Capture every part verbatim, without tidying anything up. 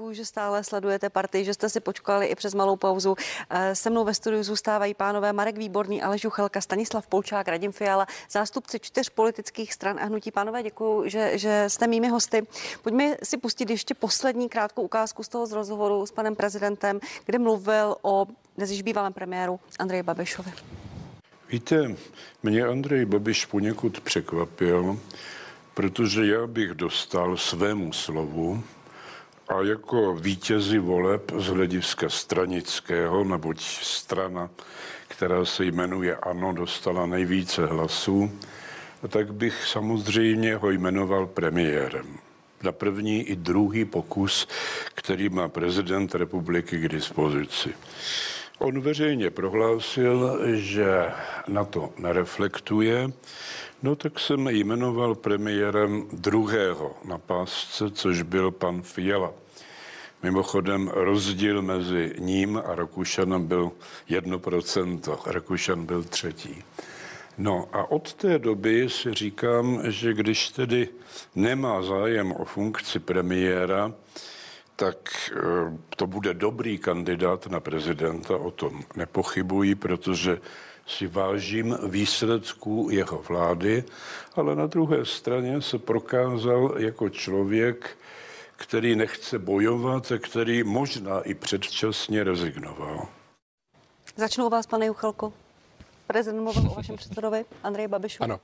Děkuji, že stále sledujete Partii, že jste si počkali i přes malou pauzu. Se mnou ve studiu zůstávají pánové Marek Výborný, Aleš Juchelka, Stanislav Polčák, Radim Fiala, zástupci čtyř politických stran a hnutí. Pánové, děkuji, že, že jste mými hosty. Pojďme si pustit ještě poslední krátkou ukázku z toho z rozhovoru s panem prezidentem, kde mluvil o dnes již bývalém premiéru Andreji Babišovi. Víte, mě Andrej Babiš poněkud překvapil, protože já bych dostal svému slovu a jako vítězi voleb z hlediska stranického, neboť strana, která se jmenuje Ano, dostala nejvíce hlasů, tak bych samozřejmě ho jmenoval premiérem. Na první i druhý pokus, který má prezident republiky k dispozici. On veřejně prohlásil, že na to nereflektuje, no tak jsem jmenoval premiérem druhého na pásce, což byl pan Fiala. Mimochodem rozdíl mezi ním a Rakušanem byl jedno procento, Rakušan byl třetí. No a od té doby si říkám, že když tedy nemá zájem o funkci premiéra, tak to bude dobrý kandidát na prezidenta, o tom nepochybuji, protože si vážím výsledků jeho vlády, ale na druhé straně se prokázal jako člověk, který nechce bojovat a který možná i předčasně rezignoval. Začnu u vás, pane Juchelko. Prezident mluvil o vašem předsedovi Andreji Babišu. Ano.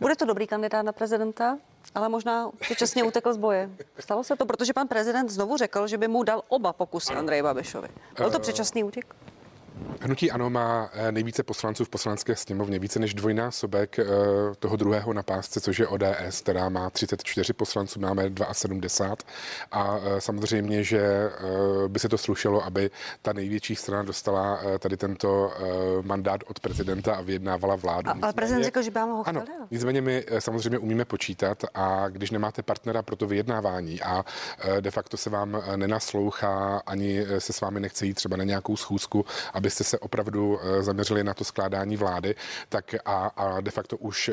Bude to dobrý kandidát na prezidenta, ale možná předčasně utekl z boje. Stalo se to, protože pan prezident znovu řekl, že by mu dal oba pokusy Andreji Babišovi. Byl to předčasný útěk? Hnutí ANO má nejvíce poslanců v poslanecké sněmovně, více než dvojnásobek toho druhého na pásce, což je O D S, která má třicet čtyři poslanců, máme sedmdesát dva. A samozřejmě, že by se to slušelo, aby ta největší strana dostala tady tento mandát od prezidenta a vyjednávala vládu. A, ale prezident řekl, že by ho chtěl. Nicméně my samozřejmě umíme počítat, a když nemáte partnera pro to vyjednávání a de facto se vám nenaslouchá, ani se s vámi nechce jít třeba na nějakou schůzku, aby jste se opravdu zaměřili na to skládání vlády, tak a, a de facto už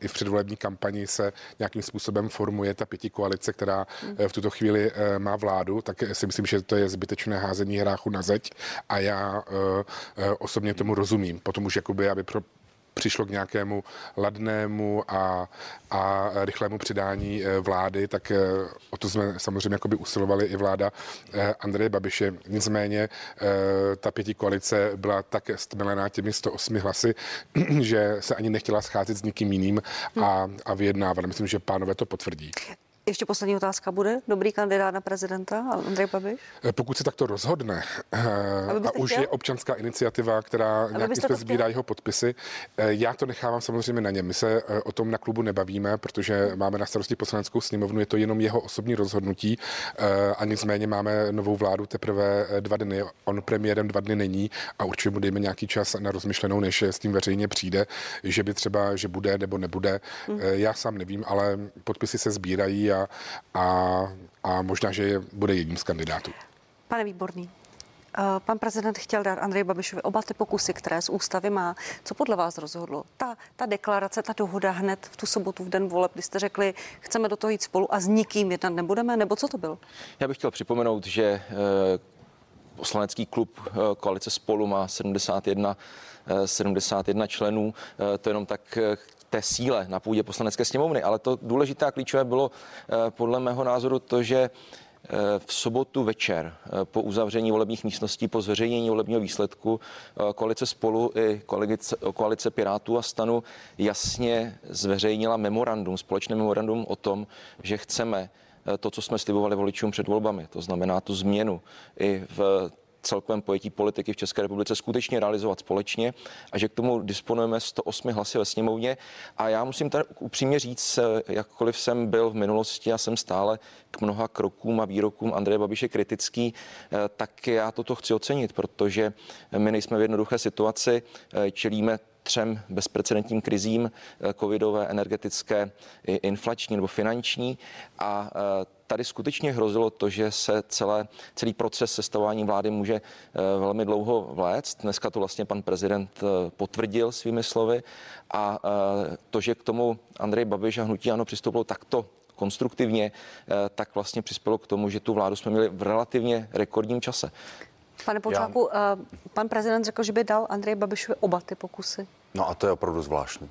i v předvolební kampani se nějakým způsobem formuje ta pěti koalice, která v tuto chvíli má vládu, tak si myslím, že to je zbytečné házení hráchu na zeď a já osobně tomu rozumím. Potom už jakoby, aby pro přišlo k nějakému ladnému a, a rychlému přidání vlády, tak o to jsme samozřejmě jakoby usilovali i vláda Andreje Babiše. Nicméně ta pětikoalice byla tak stmelená těmi sto osmi hlasy, že se ani nechtěla scházet s nikým jiným a, a vyjednávat. Myslím, že pánové to potvrdí. Ještě poslední otázka bude. Dobrý kandidát na prezidenta Andrej Babiš? Pokud se takto rozhodne, a už chtěl? Je občanská iniciativa, která nějakým způsobem sbírá jeho podpisy, já to nechávám samozřejmě na něm. My se o tom na klubu nebavíme, protože máme na starosti poslaneckou sněmovnu, je to jenom jeho osobní rozhodnutí a nicméně máme novou vládu teprve dva dny. On premiérem dva dny není a určitě mu dejme nějaký čas na rozmyšlenou, než s tím veřejně přijde, že by třeba, že bude nebo nebude. Hmm. Já sám nevím, ale podpisy se sbírají. A, a, a možná, že je, bude jedním z kandidátů. Pane Výborný, pan prezident chtěl dát Andreji Babišovi oba ty pokusy, které z ústavy má. Co podle vás rozhodlo? Ta, ta deklarace, ta dohoda hned v tu sobotu v den voleb, kdy jste řekli, chceme do toho jít spolu a s nikým jednat nebudeme, nebo co to bylo? Já bych chtěl připomenout, že poslanecký klub koalice Spolu má sedmdesát jedna členů. To jenom tak té síle na půdě poslanecké sněmovny, ale to důležité a klíčové bylo podle mého názoru to, že v sobotu večer po uzavření volebních místností, po zveřejnění volebního výsledku koalice Spolu i koalice, koalice Pirátů a STANu jasně zveřejnila memorandum, společné memorandum o tom, že chceme to, co jsme slibovali voličům před volbami, to znamená tu změnu i v celkovém pojetí politiky v České republice skutečně realizovat společně a že k tomu disponujeme sto osmi hlasy ve sněmovně. A já musím tady upřímně říct, jakkoliv jsem byl v minulosti a jsem stále k mnoha krokům a výrokům Andreje Babiše kritický, tak já toto chci ocenit, protože my nejsme v jednoduché situaci, čelíme třem bezprecedentním krizím, covidové, energetické, inflační nebo finanční a tady skutečně hrozilo to, že se celé, celý proces sestavování vlády může velmi dlouho vléct. Dneska to vlastně pan prezident potvrdil svými slovy a to, že k tomu Andrej Babiš a hnutí ANO přistoupilo takto konstruktivně, tak vlastně přispělo k tomu, že tu vládu jsme měli v relativně rekordním čase. Pane Polčáku, Já... pan prezident řekl, že by dal Andreji Babišovi oba ty pokusy. No a to je opravdu zvláštní.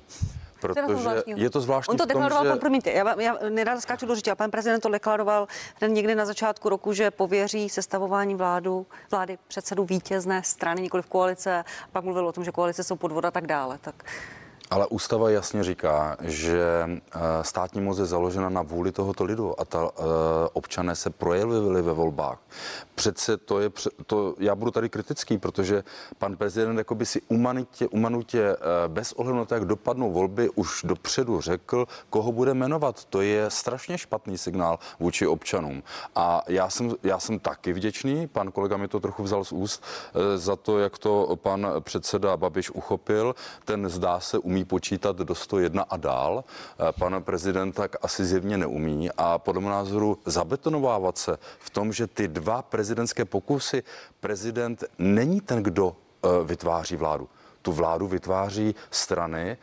Protože je to zvláštní. On to deklaroval, že... pan, promiňte, já, já nedále skáču do řeči, a pan prezident to deklaroval někdy na začátku roku, že pověří sestavování vládu, vlády předsedu vítězné strany, nikoli v koalice, pak mluvil o tom, že koalice jsou podvod a tak dále. Tak... Ale ústava jasně říká, že státní moc je založena na vůli tohoto lidu a ta občané se projevili ve volbách. Přece to je, to, já budu tady kritický, protože pan prezident jakoby si umanitě, umanitě bez ohledu na to, jak dopadnou volby, už dopředu řekl, koho bude jmenovat. To je strašně špatný signál vůči občanům. A já jsem, já jsem taky vděčný, pan kolega mi to trochu vzal z úst, za to, jak to pan předseda Babiš uchopil. Ten zdá se umí počítat do sto jedna a dál. Pan prezident tak asi zjevně neumí a podle mého názoru zabetonovávat se v tom, že ty dva prezidentské pokusy, prezident není ten, kdo vytváří vládu. Tu vládu vytváří strany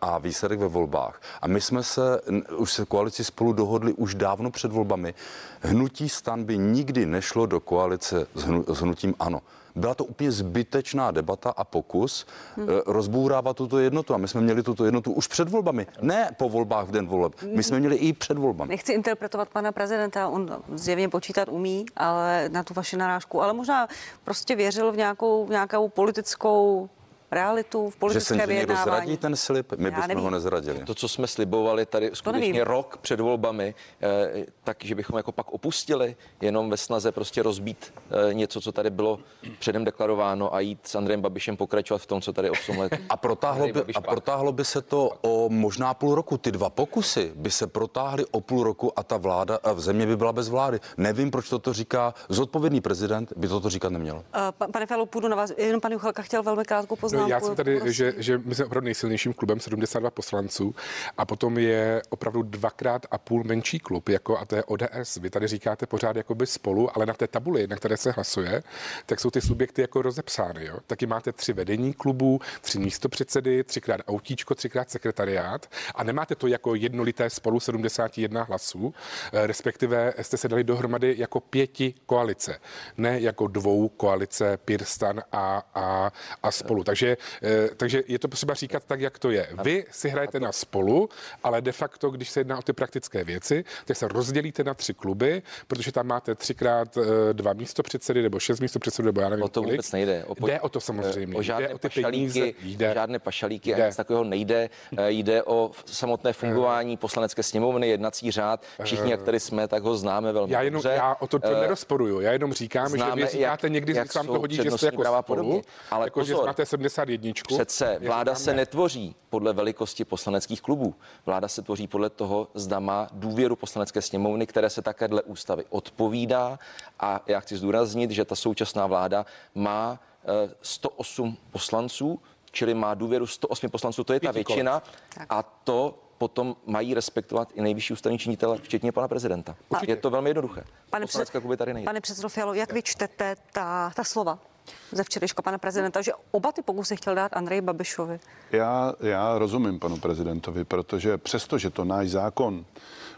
a výsledek ve volbách. A my jsme se, už se koalici Spolu dohodli už dávno před volbami. Hnutí STAN by nikdy nešlo do koalice s, hnu, s hnutím ANO. Byla to úplně zbytečná debata a pokus hmm. rozbourávat tuto jednotu. A my jsme měli tuto jednotu už před volbami. Ne po volbách v den voleb. My jsme měli i před volbami. Nechci interpretovat pana prezidenta, on zjevně počítat umí, ale na tu vaši narážku. Ale možná prostě věřil v nějakou, v nějakou politickou realitu, v politické vyjednávání. Že se někdo zradí ten slib, my bychom ho nezradili. To, co jsme slibovali tady skutečně rok před volbami, eh, takže bychom jako pak opustili jenom ve snaze prostě rozbít eh, něco, co tady bylo předem deklarováno a jít s Andrejem Babišem pokračovat v tom, co tady osm let. A protáhlo, by, a protáhlo by se to o možná půl roku. Ty dva pokusy by se protáhly o půl roku a ta vláda a v země by byla bez vlády. Nevím, proč toto říká zodpovědný prezident, by toto říkat neměl. Uh, pane Fialo, půjdu na vás. Jenom pan Juchelka chtěl velmi krátkou poznámku. Já jsem tady, že, že my jsme opravdu nejsilnějším klubem, sedmdesát dva poslanců a potom je opravdu dvakrát a půl menší klub, jako a to je O D S. Vy tady říkáte pořád jakoby Spolu, ale na té tabuli, na které se hlasuje, tak jsou ty subjekty jako rozepsány. Jo? Taky máte tři vedení klubů, tři místopředsedy, třikrát autíčko, třikrát sekretariát a nemáte to jako jednolité Spolu sedmdesát jedna hlasů, respektive jste se dali dohromady jako pěti koalice, ne jako dvou koalice PIR, STAN a, a, a Spolu. Takže takže je to potřeba říkat tak, jak to je. Vy si hrajete na Spolu, ale de facto, když se jedná o ty praktické věci, tak se rozdělíte na tři kluby, protože tam máte třikrát dva místopředsedy nebo šest místopředsedů, nebo já nevím, o to kolik. Vůbec nejde. O po... Jde o to samozřejmě. O žádné jde o ty pašalíky, peníze, jde. žádné pašalíky jde. A nic takového nejde. Jde o samotné fungování poslanecké sněmovny, jednací řád. Všichni, jak tady jsme, tak ho známe velmi já jenom, dobře. Já o to, to nerozporuju. Já jenom říkám, že vy říkáte jak, někdy, jak vám to hodí, že jste jako Spolu, ale jako, že máte sedmdesát jedničku. Přece vláda se netvoří podle velikosti poslaneckých klubů. Vláda se tvoří podle toho, zda má důvěru poslanecké sněmovny, které se také dle ústavy odpovídá. A já chci zdůraznit, že ta současná vláda má sto osm poslanců, čili má důvěru sto osm poslanců, to je ta většina. A to potom mají respektovat i nejvyšší ústavní činitele, včetně pana prezidenta. Je to velmi jednoduché. Pane předsedo Fialo, jak vy čtete ta, ta slova ze včerejška pana prezidenta, že oba ty pokusy chtěl dát Andreji Babišovi? Já, já rozumím panu prezidentovi, protože přesto, že to náš zákon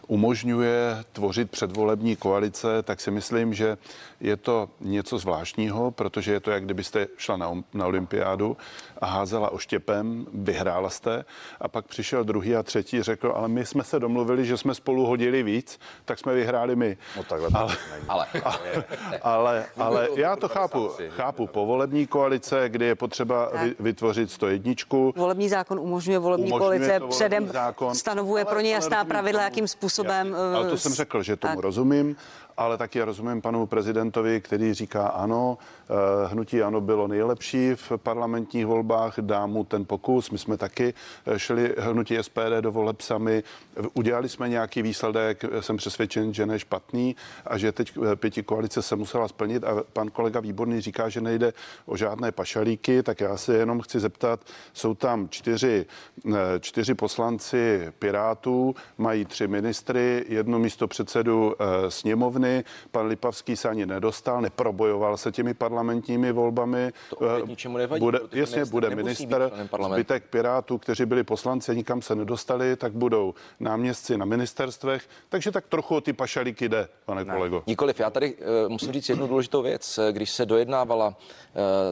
umožňuje tvořit předvolební koalice, tak si myslím, že je to něco zvláštního, protože je to, jak kdybyste šla na, na olympiádu a házela oštěpem, vyhrála jste a pak přišel druhý a třetí, řekl, ale my jsme se domluvili, že jsme spolu hodili víc, tak jsme vyhráli my. No takhle ale, ale, ale, ale, ale já to chápu, chápu povolební koalice, kdy je potřeba vy, vytvořit sto jedna. Volební zákon umožňuje volební umožňuje koalice, volební předem zákon, stanovuje pro ně jasná pravidla, jakým způsobem. Způsobem, ale to jsem řekl, že tomu tak rozumím, ale taky rozumím panu prezidentovi, který říká ano, hnutí ANO bylo nejlepší v parlamentních volbách, dá mu ten pokus, my jsme taky šli hnutí S P D do voleb sami, udělali jsme nějaký výsledek, jsem přesvědčen, že ne špatný a že teď pěti koalice se musela splnit a pan kolega Výborný říká, že nejde o žádné pašalíky, tak já se jenom chci zeptat, jsou tam čtyři, čtyři poslanci Pirátů, mají tři ministry, jedno místopředsedu sněmovny, strany. Pan Lipavský se ani nedostal, neprobojoval se těmi parlamentními volbami. To opět ničemu nevadí, bude, jasně, bude minister, zbytek Pirátů, kteří byli poslanci, nikam se nedostali, tak budou náměstci na ministerstvech. Takže tak trochu o ty pašalíky jde, pane ne, kolego. Nikoliv, já tady uh, musím říct jednu důležitou věc. Když se dojednávala uh,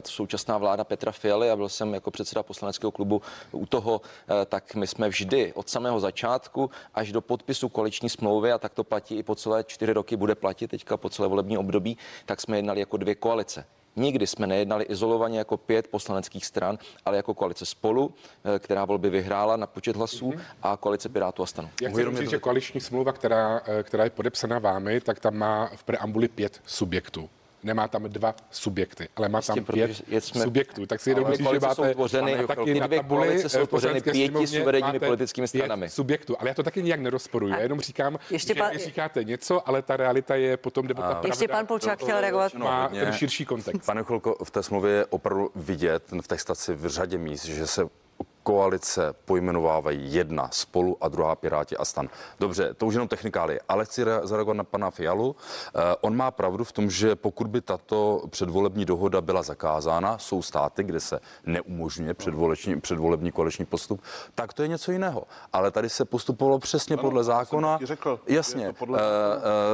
současná vláda Petra Fialy, a byl jsem jako předseda poslaneckého klubu u toho, uh, tak my jsme vždy od samého začátku až do podpisu koaliční smlouvy, a tak to platí i po celé čtyři roky, bude platit teďka po celé volební období, tak jsme jednali jako dvě koalice. Nikdy jsme nejednali izolovaně jako pět poslaneckých stran, ale jako koalice Spolu, která volby vyhrála na počet hlasů, mm-hmm. a koalice Pirátů a STANu. Já chci říct, že koaliční smlouva, která, která je podepsaná vámi, tak tam má v preambuli pět subjektů. Nemá tam dva subjekty, ale má tam pět jsme... subjektů. Tak si jenom říct, že máte taky na tabuli v poslanecké sněmovně máte subjektů. Ale já to taky nijak nerozporuju. Já jenom říkám, ještě že pan... říkáte něco, ale ta realita je potom debata pravda. Ještě pan Polčák chtěl reagovat. Má ten širší kontext. Pane Holko, v té smlouvě je opravdu vidět v textaci v řadě míst, že se koalice pojmenovávají jedna Spolu a druhá Piráti a STAN. Dobře, to už jenom technikálie, ale chci zareagovat na pana Fialu. Eh, on má pravdu v tom, že pokud by tato předvolební dohoda byla zakázána, jsou státy, kde se neumožňuje předvolební, předvolební koaliční postup, tak to je něco jiného. Ale tady se postupovalo přesně ano, podle zákona. Řekl, jasně, podle eh,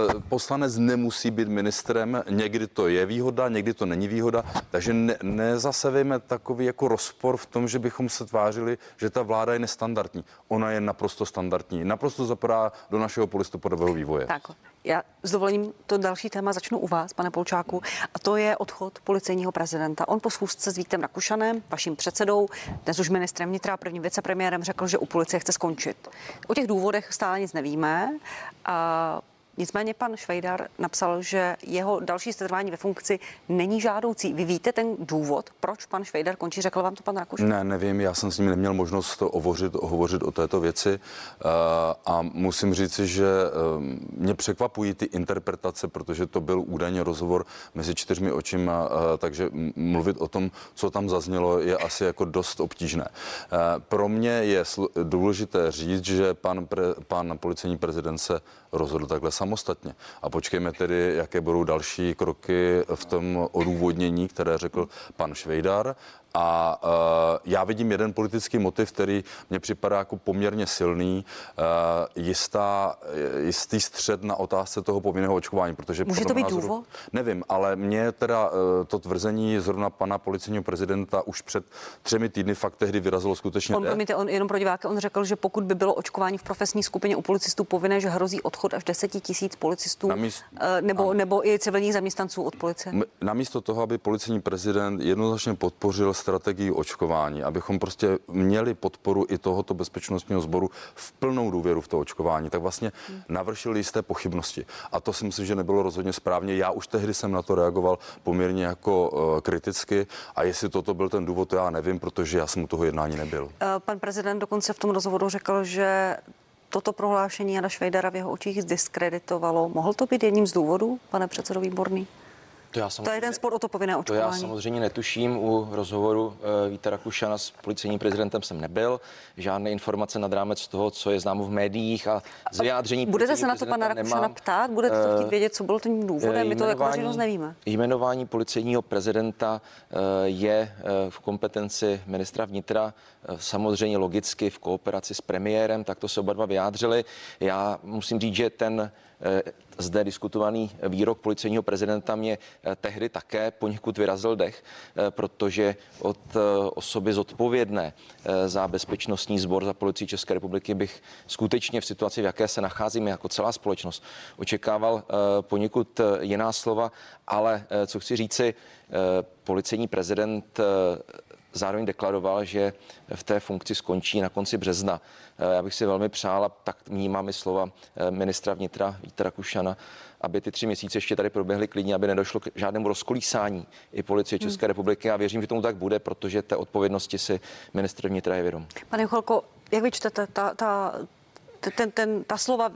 eh, poslanec nemusí být ministrem, někdy to je výhoda, někdy to není výhoda, takže ne, nezasevejme takový jako rozpor v tom, že bychom se tvářili, že ta vláda je nestandardní. Ona je naprosto standardní. Naprosto zapadá do našeho polistopadového vývoje. Tak, já s dovolením to další téma začnu u vás, pane Polčáku, a to je odchod policejního prezidenta. On po schůzce s Vítem Rakušanem, vaším předsedou, dnes už ministrem vnitra a prvním vicepremiérem, řekl, že u policie chce skončit. O těch důvodech stále nic nevíme. A nicméně pan Švejdar napsal, že jeho další setrvání ve funkci není žádoucí. Vy víte ten důvod, proč pan Švejdar končí? Řekl vám to pan Rakušan? Ne, nevím, já jsem s ním neměl možnost to hovořit, hovořit o této věci a musím říci, že mě překvapují ty interpretace, protože to byl údajně rozhovor mezi čtyřmi očima, takže mluvit o tom, co tam zaznělo, je asi jako dost obtížné. Pro mě je důležité říct, že pan, pre, pan policejní prezident se rozhodl takhle sám. Samostatně. A počkejme tedy, jaké budou další kroky v tom odůvodnění, které řekl pan Švejdar. A uh, já vidím jeden politický motiv, který mně připadá jako poměrně silný, uh, jistá, jistý střed na otázce toho povinného očkování, protože... Může to být názoru, důvod? Nevím, ale mě teda uh, to tvrzení zrovna pana policejního prezidenta už před třemi týdny fakt tehdy vyrazilo skutečně... On, promiňte, on jenom pro diváky, on řekl, že pokud by bylo očkování v profesní skupině u policistů povinné, že hrozí odchod až deset tisíc policistů míst... uh, nebo, nebo i civilních zaměstnanců od policie. M- namísto toho, aby policejní prezident jednoznačně podpořil strategii očkování, abychom prostě měli podporu i tohoto bezpečnostního sboru v plnou důvěru v to očkování, tak vlastně navršili jisté pochybnosti. A to si myslím, že nebylo rozhodně správně. Já už tehdy jsem na to reagoval poměrně jako uh, kriticky a jestli toto byl ten důvod, to já nevím, protože já jsem u toho jednání nebyl. Pan prezident dokonce v tom rozhovoru řekl, že toto prohlášení Jana Švejdara v jeho očích zdiskreditovalo. Mohl to být jedním z důvodů, pane předsedo Výborný? To, já to je jeden spor o to povinné očkování. To já samozřejmě netuším. U rozhovoru e, Víta Rakušana s policejním prezidentem jsem nebyl. Žádné informace nad rámec toho, co je známo v médiích a z vyjádření. Budete se na to pana Rakušana nemám. Ptát? Budete e, chtít vědět, co bylo tím důvodem? My to jako veřejnost nevíme. Jmenování policejního prezidenta e, je e, v kompetenci ministra vnitra, e, samozřejmě logicky v kooperaci s premiérem, tak to se oba dva vyjádřili. Já musím říct, že ten... E, zde diskutovaný výrok policejního prezidenta mě tehdy také poněkud vyrazil dech, protože od osoby zodpovědné za bezpečnostní sbor, za policii České republiky bych skutečně v situaci, v jaké se nacházíme jako celá společnost, očekával poněkud jiná slova, ale co chci říci, policejní prezident zároveň deklaroval, že v té funkci skončí na konci března. Já bych si velmi přála, tak vnímám i slova ministra vnitra Víta Rakušana, aby ty tři měsíce ještě tady proběhly klidně, aby nedošlo k žádnému rozkolísání i policie České hmm. republiky. A věřím, že tomu tak bude, protože té odpovědnosti si ministr vnitra je vědom. Pane Juchelko, jak vy čtete ta, ta, ten, ten, ta slova uh,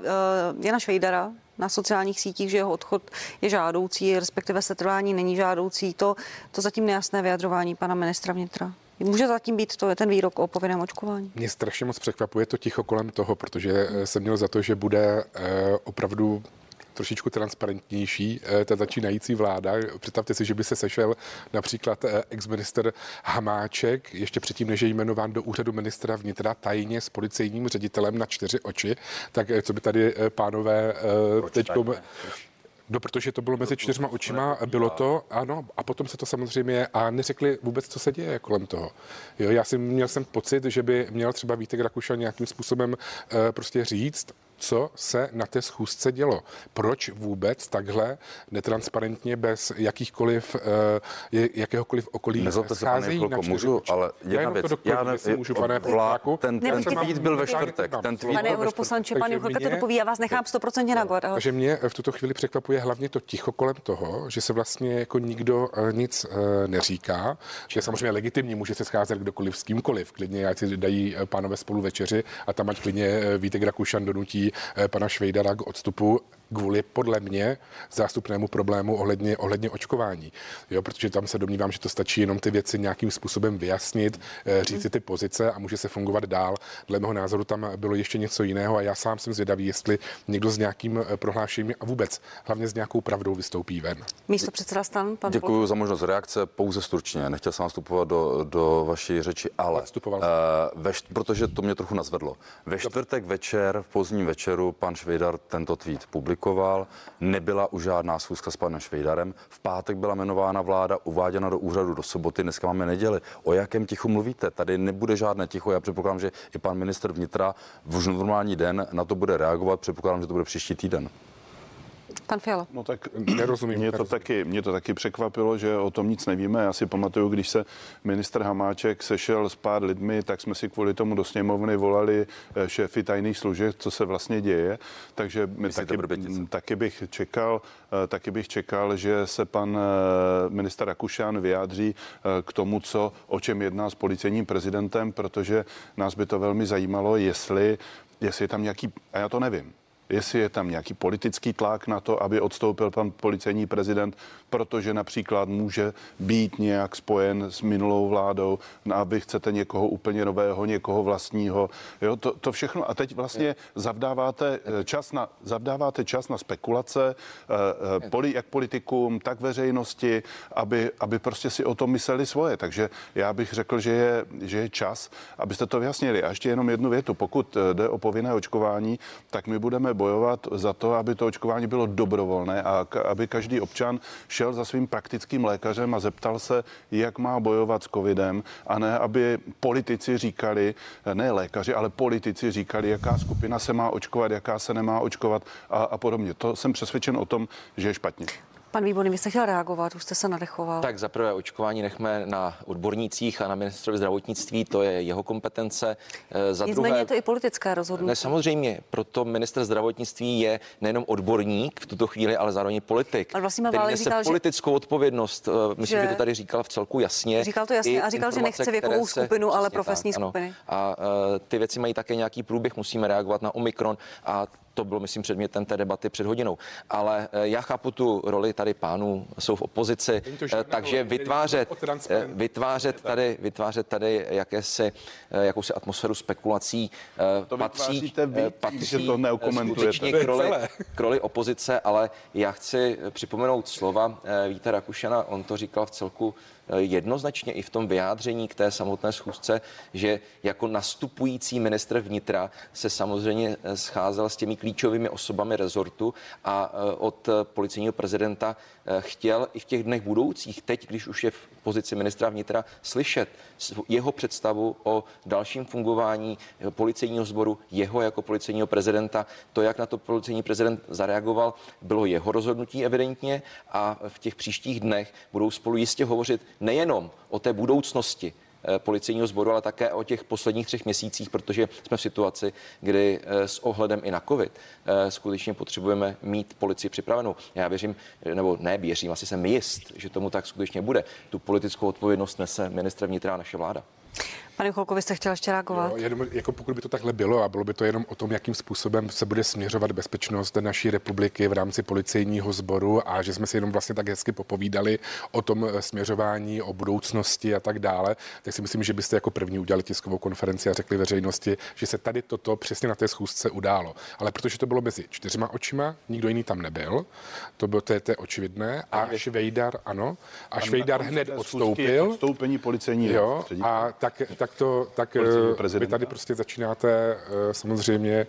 Jana Švejdara na sociálních sítích, že jeho odchod je žádoucí, respektive setrvání není žádoucí, to, to zatím nejasné vyjadřování pana ministra vnitra? Může zatím být to ten výrok o povinném očkování? Mě strašně moc překvapuje to ticho kolem toho, protože jsem měl za to, že bude opravdu trošičku transparentnější, ta začínající vláda. Představte si, že by se sešel například ex-minister Hamáček, ještě předtím, než je jmenován do úřadu ministra vnitra, tajně s policejním ředitelem na čtyři oči. Tak co by tady pánové teď... No, protože to bylo mezi čtyřma očima, bylo to, ano, a potom se to samozřejmě, a neřekli vůbec, co se děje kolem toho. Jo, já jsem měl jsem pocit, že by měl třeba Vítek Rakušan nějakým způsobem e, prostě říct, co se na té schůzce dělo. Proč vůbec takhle netransparentně, bez jakýchkoliv, e, jakéhokoliv okolí scházejí na čtyři můžu, oči. Ale jedna věc, to já nevím, můžu, pane Polčáku. Ten, ten tweet byl ve čtvrtek. Pane europoslanče, pane Juchelka to dopoví, já vás nechám sto procent na guard. Takže mě v tuto chvíli překvapuje hlavně to ticho kolem toho, že se vlastně jako nikdo nic neříká, že samozřejmě legitimní, může se scházet kdokoliv s kýmkoliv, klidně ať si dají pánové spolu večeři a tam ať klidně Vítek Rakušan donutí pana Švejdara k odstupu kvůli podle mě zástupnému problému ohledně, ohledně očkování. Jo, protože tam se domnívám, že to stačí jenom ty věci nějakým způsobem vyjasnit, říct si ty pozice a může se fungovat dál. Dle mého názoru tam bylo ještě něco jiného a já sám jsem zvědavý, jestli někdo s nějakým prohlášením a vůbec hlavně s nějakou pravdou vystoupí ven. Místo předseda STAN, pan Děkuji Polčák. Za možnost reakce, pouze stručně. Nechtěl jsem vstupovat do, do vaší řeči, ale uh, ve, protože to mě trochu nazvedlo. Ve čtvrtek večer, v pozdním večeru, pan Švejdar tento tweet publikoval. Nebyla už žádná schůzka s panem Švejdarem. V pátek byla jmenována vláda, uváděna do úřadu do soboty, dneska máme neděli. O jakém tichu mluvíte? Tady nebude žádné ticho. Já předpokládám, že i pan ministr vnitra v už normální den na to bude reagovat. Předpokládám, že to bude příští týden. Pan Fiala. No tak nerozumím. Mě to, taky, mě to taky překvapilo, že o tom nic nevíme. Já si pamatuju, když se ministr Hamáček sešel s pár lidmi, tak jsme si kvůli tomu do sněmovny volali šéfy tajných služeb, co se vlastně děje. Takže taky, taky, bych čekal, taky bych čekal, že se pan ministr Rakušan vyjádří k tomu, co, o čem jedná s policejním prezidentem, protože nás by to velmi zajímalo, jestli, jestli je tam nějaký, a já to nevím, jestli je tam nějaký politický tlak na to, aby odstoupil pan policejní prezident, protože například může být nějak spojen s minulou vládou, no a vy chcete někoho úplně nového, někoho vlastního. Jo, to, to všechno. A teď vlastně zavdáváte čas na, zavdáváte čas na spekulace, eh, poli, jak politikům, tak veřejnosti, aby, aby prostě si o tom mysleli svoje. Takže já bych řekl, že je, že je čas, abyste to vyjasnili. A ještě jenom jednu větu. Pokud jde o povinné očkování, tak my budeme bojovat za to, aby to očkování bylo dobrovolné a k- aby každý občan šel za svým praktickým lékařem a zeptal se, jak má bojovat s covidem, a ne, aby politici říkali, ne lékaři, ale politici říkali, jaká skupina se má očkovat, jaká se nemá očkovat a, a podobně. To jsem přesvědčen o tom, že je špatně. Pan Výborný, vy jste chtěl reagovat, už jste se nadechoval. Tak za prvé očkování nechme na odbornících a na ministrovi zdravotnictví, to je jeho kompetence. Za Nicméně druhé, je to i politické rozhodnutí. Ne, samozřejmě, proto ministr zdravotnictví je nejenom odborník v tuto chvíli, ale zároveň politik. A Vlastimil Válek říkal, že politickou odpovědnost, myslím, že, že to tady říkal v celku jasně. Říkal to jasně a říkal, že nechce věkovou se, skupinu, ale profesní tak, skupiny. Ano. A uh, ty věci mají také nějaký průběh, musíme reagovat na Omikron a to bylo, myslím, předmětem té debaty před hodinou. Ale já chápu tu roli tady pánů, jsou v opozici, takže vytvářet, vytvářet, tady, vytvářet tady jakési, jakousi atmosféru spekulací to patří, patří skutečně k roli, k roli opozice, ale já chci připomenout slova Víta Rakušana, on to říkal v celku jednoznačně i v tom vyjádření k té samotné schůzce, že jako nastupující ministr vnitra se samozřejmě scházel s těmi klíčovými osobami rezortu a od policejního prezidenta chtěl i v těch dnech budoucích, teď, když už je v pozici ministra vnitra, slyšet jeho představu o dalším fungování policejního sboru, jeho jako policejního prezidenta. To, jak na to policejní prezident zareagoval, bylo jeho rozhodnutí evidentně a v těch příštích dnech budou spolu jistě hovořit nejenom o té budoucnosti policejního sboru, ale také o těch posledních třech měsících, protože jsme v situaci, kdy s ohledem i na covid skutečně potřebujeme mít policii připravenou. Já věřím, nebo ne věřím, asi jsem jist, že tomu tak skutečně bude. Tu politickou odpovědnost nese ministr vnitra a naše vláda. Pane Juchelko, vy jste chtěl ještě reagovat? Jo, jenom, jako pokud by to takhle bylo a bylo by to jenom o tom, jakým způsobem se bude směřovat bezpečnost naší republiky v rámci policejního sboru a že jsme si jenom vlastně tak hezky popovídali o tom směřování, o budoucnosti a tak dále, tak si myslím, že byste jako první udělali tiskovou konferenci a řekli veřejnosti, že se tady toto přesně na té schůzce událo. Ale protože to bylo mezi čtyřma očima, nikdo jiný tam nebyl, to bylo to, je, to je očividné a Švejdar, ano, a Švejdar hned odstoupil. Odstoupení policejní. Jo, a tak, tak to, tak vy tady prostě začínáte samozřejmě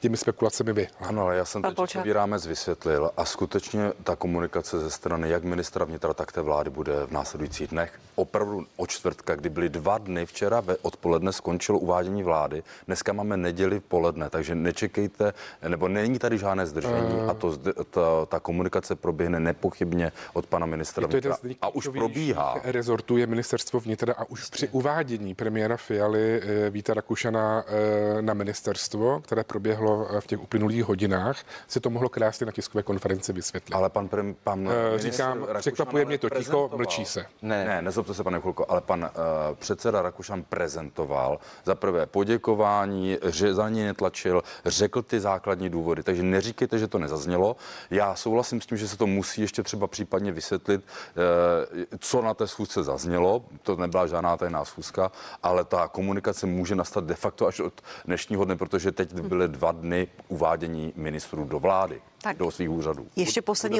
těmi spekulacemi vy. Ano, ale já jsem teď výrámec vysvětlil a skutečně ta komunikace ze strany jak ministra vnitra, tak té vlády bude v následujících dnech. Opravdu od čtvrtka, kdy byly dva dny, včera ve odpoledne skončilo uvádění vlády, dneska máme neděli poledne, takže nečekejte, nebo není tady žádné zdržení uh. a to, ta, ta komunikace proběhne nepochybně od pana ministra vnitra a už probíhá. Rezortu je ministerstvo vnitra a už při uvádění premiéra Fialy Víta Rakušana na ministerstvo, které proběhlo v těch uplynulých hodinách, se to mohlo krásně na tiskové konferenci vysvětlit. Ale pan prem, pan e, říkám, překvapuje mě to ticho, mlčí se. Ne, ne, nezlobte se, pane Juchelko, ale pan uh, předseda Rakušan prezentoval za prvé poděkování, že za něj netlačil, řekl ty základní důvody, takže neříkejte, že to nezaznělo. Já souhlasím s tím, že se to musí ještě třeba případně vysvětlit, uh, co na té schůzce zaznělo, to nebyla žádná tajná schůzka, ale ta komunikace může nastat de facto až od dnešního dne, protože teď byly dva dny uvádění ministrů do vlády, tak do svých úřadů. Ještě poslední,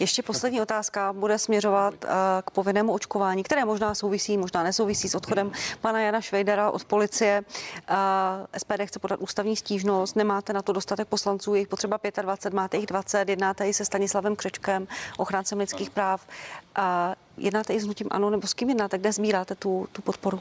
ještě poslední otázka bude směřovat uh, k povinnému očkování, které možná souvisí, možná nesouvisí s odchodem pana Jana Švejdara od policie. Uh, S P D chce podat ústavní stížnost, nemáte na to dostatek poslanců, jejich potřeba dvacet pět, máte jich dvacet, jednáte i se Stanislavem Křečkem, ochráncem lidských práv. Uh, Jednáte i s hnutím ANO, nebo s kým jednáte, kde sbíráte tu, tu podporu?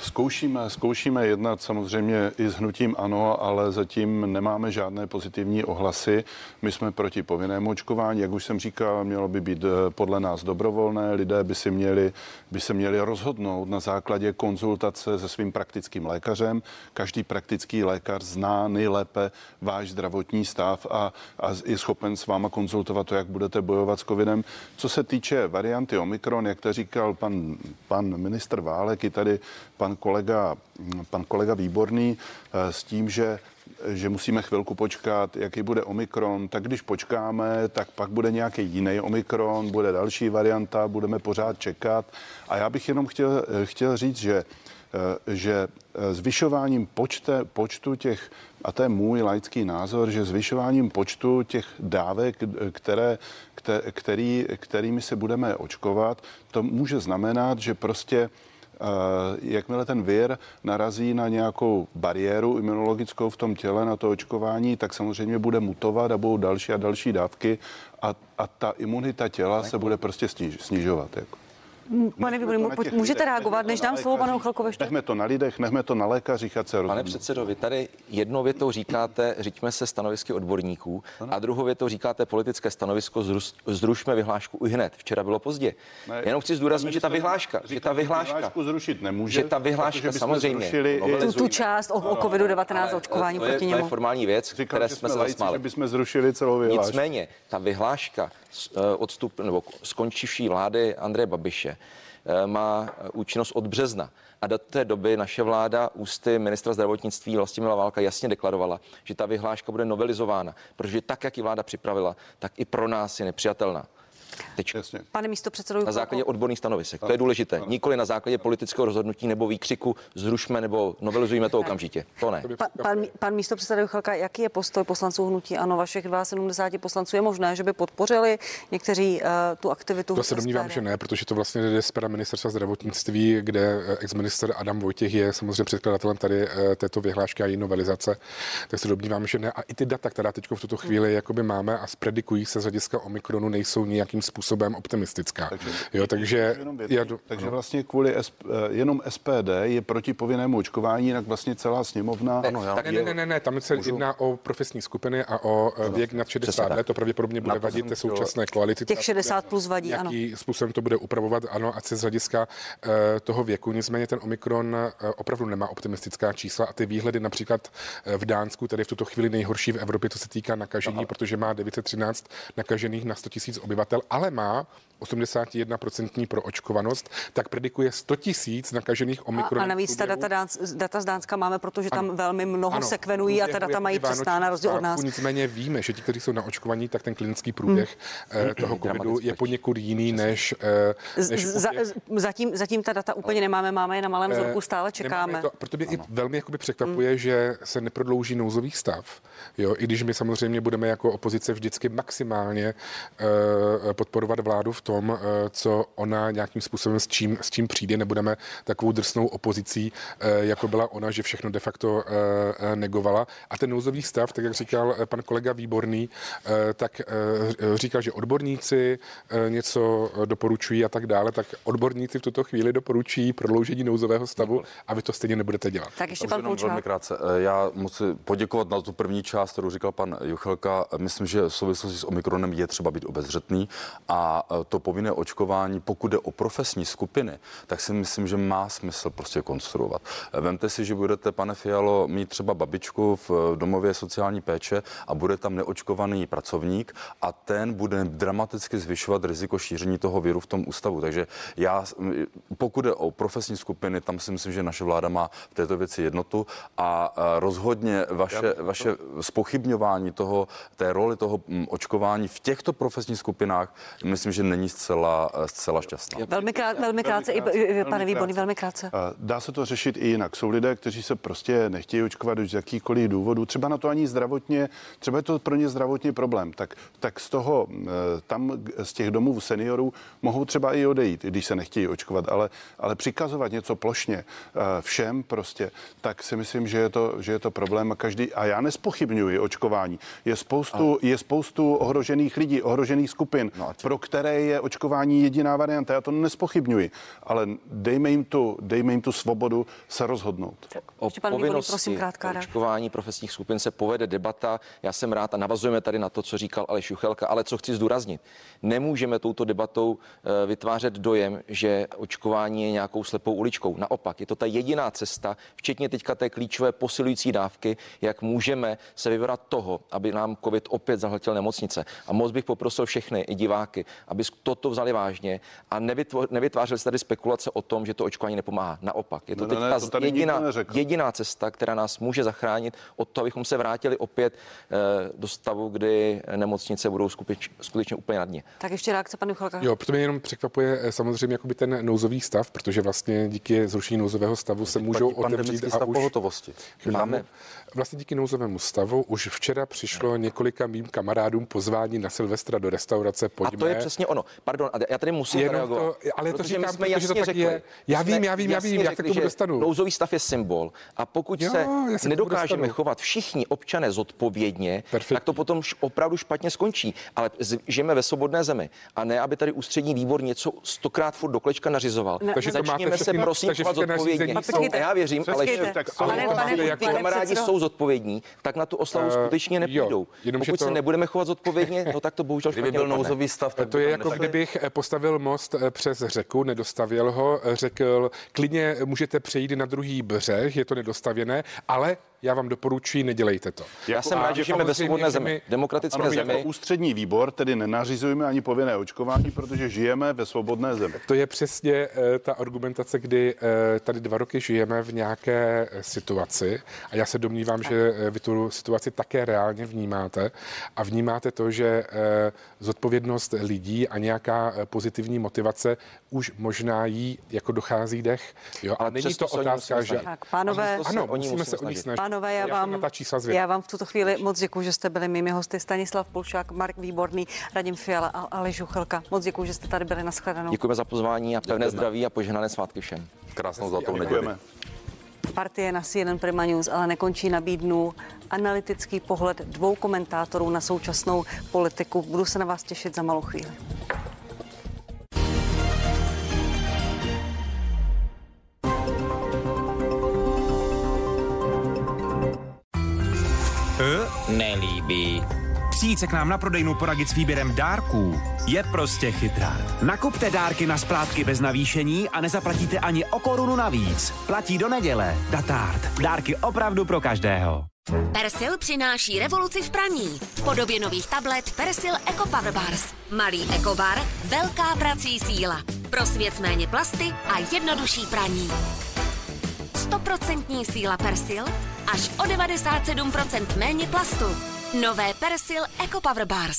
Zkoušíme, zkoušíme jednat samozřejmě i s hnutím ANO, ale zatím nemáme žádné pozitivní ohlasy. My jsme proti povinnému očkování, jak už jsem říkal, mělo by být podle nás dobrovolné, lidé by, si měli, by se měli rozhodnout na základě konzultace se svým praktickým lékařem. Každý praktický lékař zná nejlépe váš zdravotní stav a, a je schopen s váma konzultovat to, jak budete bojovat s covidem. Co se týče varianty Omikron, jak to říkal pan, pan ministr Válek i tady pan kolega, pan kolega Výborný s tím, že že musíme chvilku počkat, jaký bude Omikron, tak když počkáme, tak pak bude nějaký jiný Omikron, bude další varianta, budeme pořád čekat. A já bych jenom chtěl, chtěl říct, že, že zvyšováním počte, počtu těch, a to je můj laický názor, že zvyšováním počtu těch dávek, které, který, kterými se budeme očkovat, to může znamenat, že prostě jakmile ten vir narazí na nějakou bariéru imunologickou v tom těle, na to očkování, tak samozřejmě bude mutovat a budou další a další dávky a, a ta imunita těla se bude prostě sniž, snižovat. Jako. Pane Výborný, můžete reagovat, než dám slovo panu Juchelkovi. Nechme to na lidech, nechme to na lékařích, ať se rozumí. Pane předsedo, vy tady jednou větou říkáte, řiďme se stanovisky odborníků a druhou větou říkáte politické stanovisko, zrušme vyhlášku ihned. Včera bylo pozdě. Ne, jenom chci zdůraznit, že ta vyhláška, že ta vyhláška zrušit nemůže, že ta vyhláška samozřejmě tu, tu část o, o COVID devatenáct očkování proti němu. To je formální věc, které jsme se zasmáli. Bychom zrušili celou vyhlášku. Nicméně ta vyhláška odstup nebo skončivší vlády Andreje Babiše má účinnost od března. A do té doby naše vláda ústy ministra zdravotnictví Vlastimila Válka jasně deklarovala, že ta vyhláška bude novelizována, protože tak, jak ji vláda připravila, tak i pro nás je nepřijatelná. Pane místopředsedo, na základě odborných stanovisek. To je důležité. Nikoli na základě politického rozhodnutí nebo výkřiku zrušme nebo novelizujme to okamžitě. To ne. Pa, pan pan místopředseda Juchelka, jaký je postoj poslanců hnutí ANO, vašich sedmdesát dva poslanců? Je možné, že by podpořili někteří uh, tu aktivitu? To se domnívám, že ne, protože to vlastně jde z pera ministerstva zdravotnictví, kde exminister Adam Vojtěch je samozřejmě předkladatelem tady uh, této vyhlášky a její novelizace. Tak se domnívám, že ne. A i ty data, která teď v tuto chvíli hmm. jakoby máme a zpredikují se z hlediska Omikronu, nejsou nějakým způsobem optimistická. Takže, jo, takže, já do... takže vlastně kvůli S P, jenom S P D je proti povinnému očkování, jinak vlastně celá sněmovna... Ne, ano, já, tak, je, ne, ne, ne, tam se můžu... jedná o profesní skupiny a o věk nad šedesát let, to pravděpodobně bude vadit té současné koalici. Těch šedesát plus vadí, ano. Jaký způsobem to bude upravovat, ano, a se z hlediska uh, toho věku. Nicméně ten Omikron uh, opravdu nemá optimistická čísla a ty výhledy například v Dánsku, tedy v tuto chvíli nejhorší v Evropě, to se týká nakažení, protože má devět set třináct nakažených na sto tisíc obyvatel, ale má osmdesát jedna procent proočkovanost, tak predikuje sto tisíc nakažených omikronem. A navíc ta data, data z Dánska máme, protože tam ano, velmi mnoho ano, sekvenují a ta data mají přesná na rozdíl od nás. Nicméně víme, že ti, kteří jsou naočkovaní, tak ten klinický průběh hmm. toho covidu je poněkud jiný než... než za, zatím, zatím ta data úplně nemáme, máme je na malém vzorku, stále čekáme. To, proto mě ano. i velmi jakoby překvapuje, hmm. že se neprodlouží nouzový stav, jo, i když my samozřejmě budeme jako opozice vždycky maximálně uh, podporovat vládu v tom, co ona nějakým způsobem s čím, s čím přijde, nebudeme takovou drsnou opozicí, jako byla ona, že všechno de facto negovala. A ten nouzový stav, tak jak říkal pan kolega Výborný, tak říkal, že odborníci něco doporučují a tak dále, tak odborníci v tuto chvíli doporučují prodloužení nouzového stavu a vy to stejně nebudete dělat. Tak ještě pan Polčák. Já musím poděkovat na tu první část, kterou říkal pan Juchelka. Myslím, že v souvislosti s omikronem je třeba být obezřetný a to To povinné očkování, pokud jde o profesní skupiny, tak si myslím, že má smysl prostě konstruovat. Vemte si, že budete, pane Fialo, mít třeba babičku v domově sociální péče a bude tam neočkovaný pracovník a ten bude dramaticky zvyšovat riziko šíření toho viru v tom ústavu. Takže já, pokud jde o profesní skupiny, tam si myslím, že naše vláda má v této věci jednotu a rozhodně vaše, vaše zpochybňování toho, té roli toho očkování v těchto profesních skupinách, myslím, že není zcela, zcela šťastná. Velmi krátce, velmi krátce, pane Výborný, velmi krátce. Dá se to řešit i jinak. Jsou lidé, kteří se prostě nechtějí očkovat už z jakýchkoliv důvodů, třeba na to ani zdravotně, třeba je to pro ně zdravotní problém, tak, tak z toho, tam z těch domů seniorů mohou třeba i odejít, i když se nechtějí očkovat, ale, ale přikazovat něco plošně všem prostě, tak si myslím, že je to, že je to problém a každý, a já nezpochybňuji očkování. Je spoustu, je spoustu ohrožených lidí, ohrožených skupin, no pro které je očkování jediná varianta, já to nespochybňuji, ale dejme jim tu, dejme jim tu svobodu se rozhodnout. Tak, o povinnosti očkování profesních skupin se povede debata, já jsem rád a navazujeme tady na to, co říkal Aleš Juchelka, ale co chci zdůraznit, nemůžeme touto debatou vytvářet dojem, že očkování je nějakou slepou uličkou, naopak je to ta jediná cesta, včetně teďka té klíčové posilující dávky, jak můžeme se vybrat toho, aby nám covid opět zahltil nemocnice a moc bych poprosil všechny i diváky, aby toto vzali vážně a nevytvářely se tady spekulace o tom, že to očkování nepomáhá. Naopak, je to no, teď ne, ta jediná, jediná cesta, která nás může zachránit od toho, abychom se vrátili opět eh, do stavu, kdy nemocnice budou skupič, skutečně úplně na dně. Tak ještě reakce, pan Juchelka. Jo, proto mě jenom překvapuje samozřejmě jakoby ten nouzový stav, protože vlastně díky zrušení nouzového stavu se můžou otevřít a stav už pohotovosti. Máme vlastně díky nouzovému stavu už včera přišlo několika mým kamarádům pozvání na Silvestra do restaurace. Pojďme. A to je přesně ono. Pardon, já tady musím reagovat. Ale to říkám, jsme protože to tak řekli, je. Já vím, já vím, já vím, jak se k tomu dostanu. Nouzový stav je symbol a pokud jo, se nedokážeme dostanu. chovat všichni občané zodpovědně, Perfektní. tak to potom opravdu špatně skončí. Ale žijeme ve svobodné zemi a ne, aby tady ústřední výbor něco stokrát furt do klečka nařizoval. Ne, takže začněme se prosím chovat zodpovědně. Já věřím, ale ty kamarádi jsou zodpovědní, tak na tu oslavu skutečně nepůjdou. Pokud se nebudeme chovat zodpovědně, no tak to bohužel špatně dopadne. Kdyby byl nouzový stav, tak to je jako kdybych postavil most přes řeku, nedostavěl ho, řekl, klidně můžete přejít na druhý břeh, je to nedostavěné, ale já vám doporučuji, nedělejte to. Já jako jsem rád, že jsme ve svobodné zemi, demokratické ano, zemi. Jako ústřední výbor tedy nenařizujeme ani povinné očkování, protože žijeme ve svobodné zemi. To je přesně uh, ta argumentace, kdy uh, tady dva roky žijeme v nějaké situaci a já se domnívám, tak. že uh, vy tu situaci také reálně vnímáte a vnímáte to, že uh, zodpovědnost lidí a nějaká uh, pozitivní motivace už možná jí jako dochází dech. Jo, ale není to otázka, že... Tak, pánové, ano, musíme se o ní snažit. Pánové, já vám, já vám v tuto chvíli moc děkuji, že jste byli mými hosty. Stanislav Polčák, Marek Výborný, Radim Fiala a Aleš Juchelka. Moc děkuji, že jste tady byli. Nashledanou. Děkujeme za pozvání a pevné zdraví a požehnané svátky všem. Krásnou zlatou neděli. Partie na C N N Prima News ale nekončí na bídnu. Analytický pohled dvou komentátorů na současnou politiku. Budu se na vás těšit za malou chvíli. Nelíbí. Přijít se k nám na prodejnu poradit s výběrem dárků je prostě chytrá. Nakupte dárky na splátky bez navýšení a nezaplatíte ani o korunu navíc. Platí do neděle. Datard. Dárky opravdu pro každého. Persil přináší revoluci v praní v podobě nových tablet Persil Eco Power Bars. Malý ekobar, velká prací síla. Pro svět méně plasty a jednodušší praní. sto procent síla Persil až o devadesát sedm procent méně plastu. Nové Persil Eco Power Bars.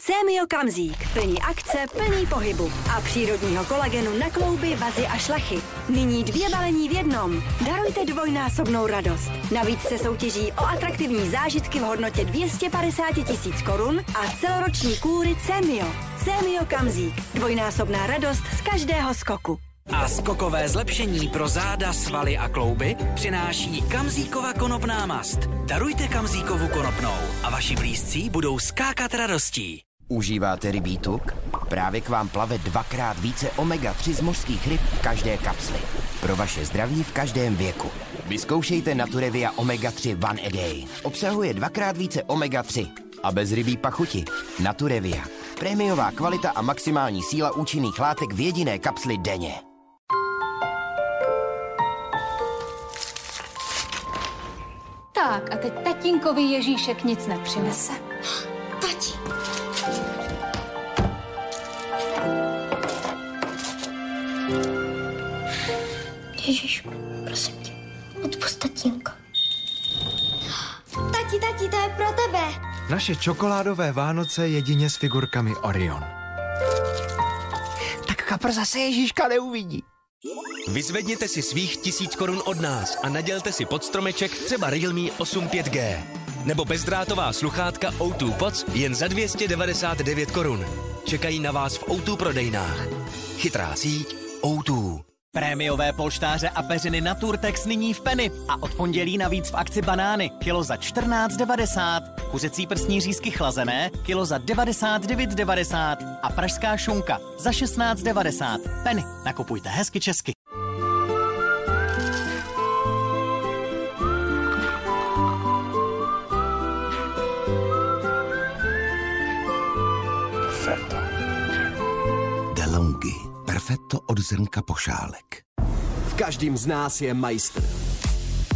Cémio Kamzík. Plní akce, plní pohybu a přírodního kolagenu na klouby, vazy a šlachy. Nyní dvě balení v jednom. Darujte dvojnásobnou radost. Navíc se soutěží o atraktivní zážitky v hodnotě dvě stě padesát tisíc korun a celoroční kůry Cémio. Cémio Kamzík. Dvojnásobná radost z každého skoku. A skokové zlepšení pro záda, svaly a klouby přináší Kamzíkova konopná mast. Darujte Kamzíkovu konopnou a vaši blízcí budou skákat radostí. Užíváte rybí tuk? Právě k vám plave dvakrát více omega tři z mořských ryb v každé kapsli. Pro vaše zdraví v každém věku. Vyzkoušejte Naturevia omega tři One a Day. Obsahuje dvakrát více omega tři a bez rybí pachuti. Naturevia. Prémiová kvalita a maximální síla účinných látek v jediné kapsli denně. Tak a teď tatínkovi Ježíšek nic nepřinese. Tati! Ježíšku, prosím tě, odpusť tatínka. Tati, tati, to je pro tebe. Naše čokoládové Vánoce jedině s figurkami Orion. Tak kapr zase Ježíška neuvidí. Vyzvedněte si svých tisíc korun od nás a nadělte si pod stromeček třeba Realme osm pět G. Nebo bezdrátová sluchátka ó dvě Pods jen za dvě stě devadesát devět korun. Čekají na vás v ó dvě prodejnách. Chytrá síť ó dvě. Prémiové polštáře a peřiny Naturtex nyní v Penny a od pondělí navíc v akci banány. Kilo za čtrnáct devadesát, kuřecí prsní řízky chlazené, kilo za devadesát devět devadesát a pražská šunka za šestnáct devadesát. Penny, nakupujte hezky česky. Feta. DeLonghi. Perfetto od zrnka pošálek. V každém z nás je majstr.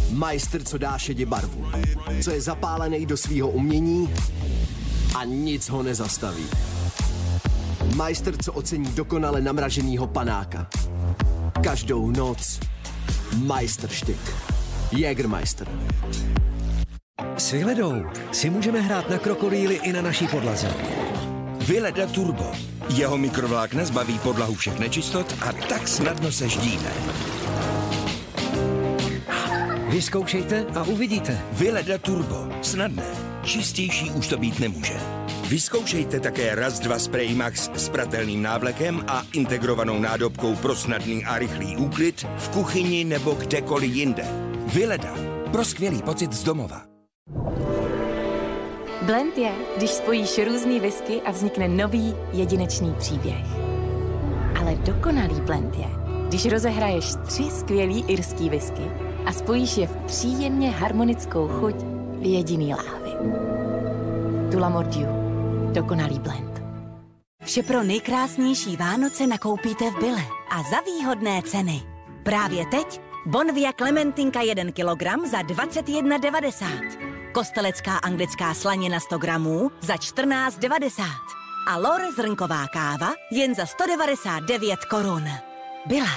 Majstr, co dá šedě barvu. Co je zapálený do svého umění a nic ho nezastaví. Majstr, co ocení dokonale namraženýho panáka. Každou noc majstrštyk. Jägermeister. S Vyhledou si můžeme hrát na krokodýly i na naší podlaze. Vyleda Turbo. Jeho mikrovlákna zbaví podlahu všech nečistot a tak snadno se ždíme. Vyzkoušejte a uvidíte. Vyleda Turbo. Snadné. Čistější už to být nemůže. Vyzkoušejte také raz dva Spray Max s pratelným návlekem a integrovanou nádobkou pro snadný a rychlý úklid v kuchyni nebo kdekoliv jinde. Vyleda. Pro skvělý pocit z domova. Blend je, když spojíš různý whisky a vznikne nový, jedinečný příběh. Ale dokonalý blend je, když rozehraješ tři skvělý irský whisky a spojíš je v příjemně harmonickou chuť v jediný láhvi. Tullamore Dew. Dokonalý blend. Vše pro nejkrásnější Vánoce nakoupíte v Bille a za výhodné ceny. Právě teď Bonvia Klementinka jeden kilogram za dvacet jedna devadesát. Kostelecká anglická slanina sto gramů za čtrnáct devadesát. A Lore zrnková káva jen za sto devadesát devět korun. Byla.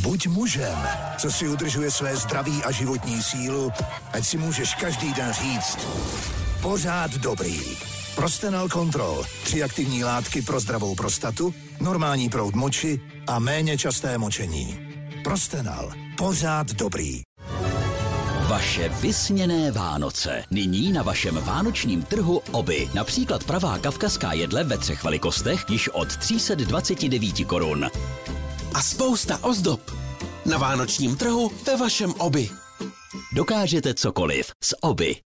Buď mužem, co si udržuje své zdraví a životní sílu, ať si můžeš každý den říct pořád dobrý. Prostenal Control. Tři aktivní látky pro zdravou prostatu, normální proud moči a méně časté močení. Prostenal. Pořád dobrý. Vaše vysněné Vánoce. Nyní na vašem vánočním trhu Obi. Například pravá kavkazská jedle ve třech velikostech již od tři sta dvacet devět korun. A spousta ozdob. Na vánočním trhu ve vašem Obi. Dokážete cokoliv s Obi.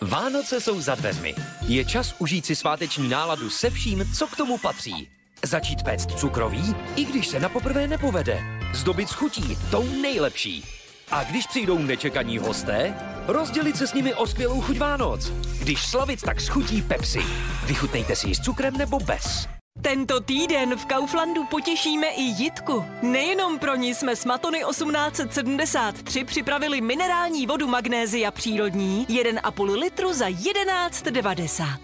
Vánoce jsou za dveřmi. Je čas užít si sváteční náladu se vším, co k tomu patří. Začít péct cukroví, i když se na poprvé nepovede. Zdobit s chutí, tou nejlepší. A když přijdou nečekaní hosté, rozdělit se s nimi o skvělou chuť Vánoc. Když slavit, tak s chutí Pepsi. Vychutnejte si ji s cukrem nebo bez. Tento týden v Kauflandu potěšíme i Jitku. Nejenom pro ní jsme s Matony osmnáct set sedmdesát tři připravili minerální vodu magnézia přírodní jedna celá pět litru za jedenáct devadesát.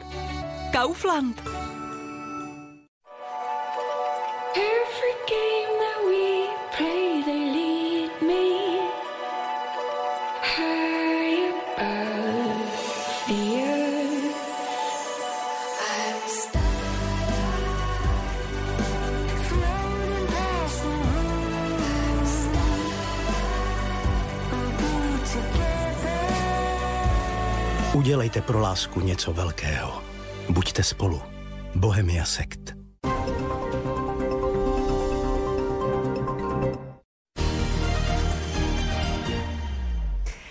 Kaufland. Udělejte pro lásku něco velkého. Buďte spolu. Bohemia Sekt.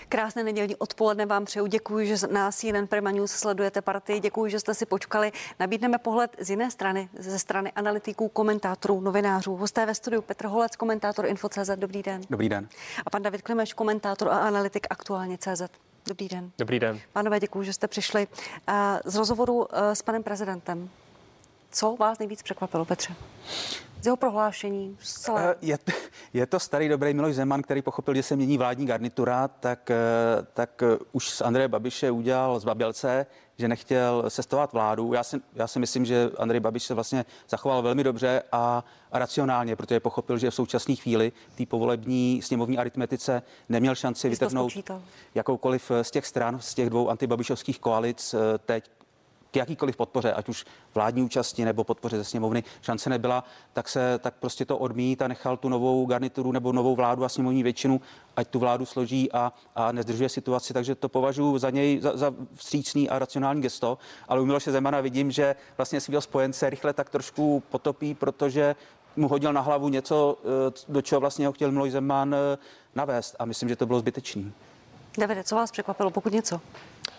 Krásné nedělní odpoledne vám přeju. Děkuji, že na C N N Prima News sledujete partii. Děkuji, že jste si počkali. Nabídneme pohled z jiné strany, ze strany analytiků, komentátorů, novinářů. Hosté ve studiu Petr Holec, komentátor Info tečka cé zet. Dobrý den. Dobrý den. A pan David Klimeš, komentátor a analytik Aktuálně tečka cé zet. Dobrý den. Dobrý den. Pánové, děkuji, že jste přišli. Z rozhovoru s panem prezidentem, co vás nejvíc překvapilo, Petře? Z jeho prohlášení? Celé... Je, je to starý dobrý Miloš Zeman, který pochopil, že se mění vládní garnitura, tak, tak už z Andreje Babiše udělal zbabělce, že nechtěl sestavovat vládu. Já si, já si myslím, že Andrej Babiš se vlastně zachoval velmi dobře a racionálně, protože pochopil, že v současné chvíli té povolební sněmovní aritmetice neměl šanci vytrhnout jakoukoliv z těch stran, z těch dvou antibabišovských koalic teď k jakýkoliv podpoře, ať už vládní účasti nebo podpoře ze sněmovny, šance nebyla, tak se tak prostě to odmít a nechal tu novou garnituru nebo novou vládu a sněmovní většinu, ať tu vládu složí a, a nezdržuje situaci, takže to považuji za něj za, za vstřícný a racionální gesto, ale u Miloše Zemana vidím, že vlastně svýho spojence rychle tak trošku potopí, protože mu hodil na hlavu něco, do čeho vlastně ho chtěl Miloš Zeman navést a myslím, že to bylo zbytečný. Davide, co vás překvapilo, pokud něco?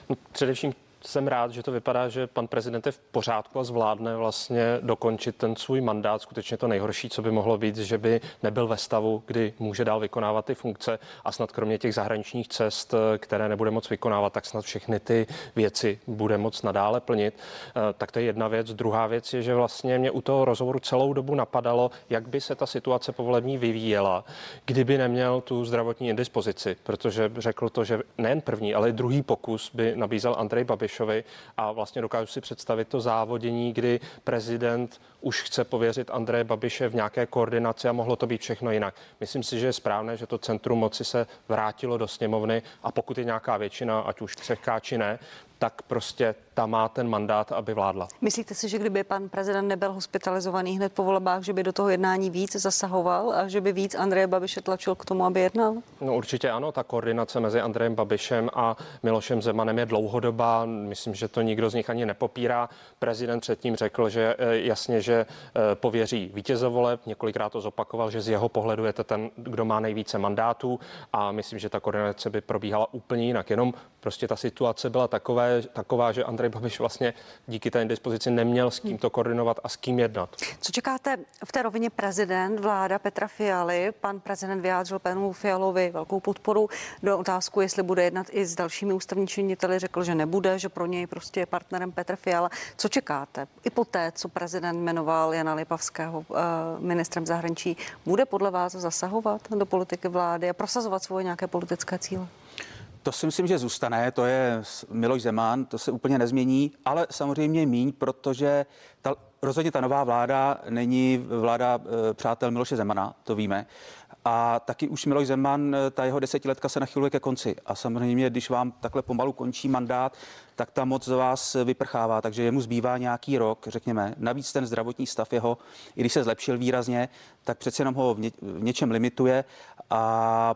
No, především jsem rád, že to vypadá, že pan prezident je v pořádku a zvládne vlastně dokončit ten svůj mandát. Skutečně to nejhorší, co by mohlo být, že by nebyl ve stavu, kdy může dál vykonávat ty funkce a snad kromě těch zahraničních cest, které nebude moc vykonávat, tak snad všechny ty věci bude moc nadále plnit. Tak to je jedna věc. Druhá věc je, že vlastně mě u toho rozhovoru celou dobu napadalo, jak by se ta situace povolební vyvíjela, kdyby neměl tu zdravotní indispozici, protože řekl to, že nejen první, ale i druhý pokus by nabízel Andrej Babiš. A vlastně dokážu si představit to závodění, kdy prezident už chce pověřit Andreje Babiše v nějaké koordinaci a mohlo to být všechno jinak. Myslím si, že je správné, že to centrum moci se vrátilo do sněmovny a pokud je nějaká většina, ať už křehká či ne, tak prostě ta má ten mandát, aby vládla. Myslíte si, že kdyby pan prezident nebyl hospitalizovaný hned po volbách, že by do toho jednání víc zasahoval a že by víc Andreje Babiše tlačil k tomu, aby jednal? No určitě ano, ta koordinace mezi Andrejem Babišem a Milošem Zemanem je dlouhodobá. Myslím, že to nikdo z nich ani nepopírá. Prezident předtím řekl, že jasně, že pověří vítěze voleb. Několikrát to zopakoval, že z jeho pohledu je to ten, kdo má nejvíce mandátů a myslím, že ta koordinace by probíhala úplně jinak. Jenom prostě ta situace byla taková, taková, že Andrej Babiš vlastně díky té indispozici neměl s kým to koordinovat a s kým jednat. Co čekáte v té rovině prezident, vláda Petra Fialy? Pan prezident vyjádřil panu Fialovi velkou podporu do otázku, jestli bude jednat i s dalšími ústavní činiteli. Řekl, že nebude, že pro něj prostě je partnerem Petr Fiala. Co čekáte? I poté, co prezident jmenoval Jana Lipavského ministrem zahraničí, bude podle vás zasahovat do politiky vlády a prosazovat svoje nějaké politické cíle? To si myslím, že zůstane, to je Miloš Zeman, to se úplně nezmění, ale samozřejmě míň, protože ta, rozhodně ta nová vláda není vláda e, přátel Miloše Zemana, to víme. A taky už Miloš Zeman, ta jeho desetiletka se nachyluje ke konci. A samozřejmě, když vám takhle pomalu končí mandát, tak ta moc z vás vyprchává, takže jemu zbývá nějaký rok, řekněme. Navíc ten zdravotní stav jeho, i když se zlepšil výrazně, tak přece jenom ho v, ně, v něčem limituje a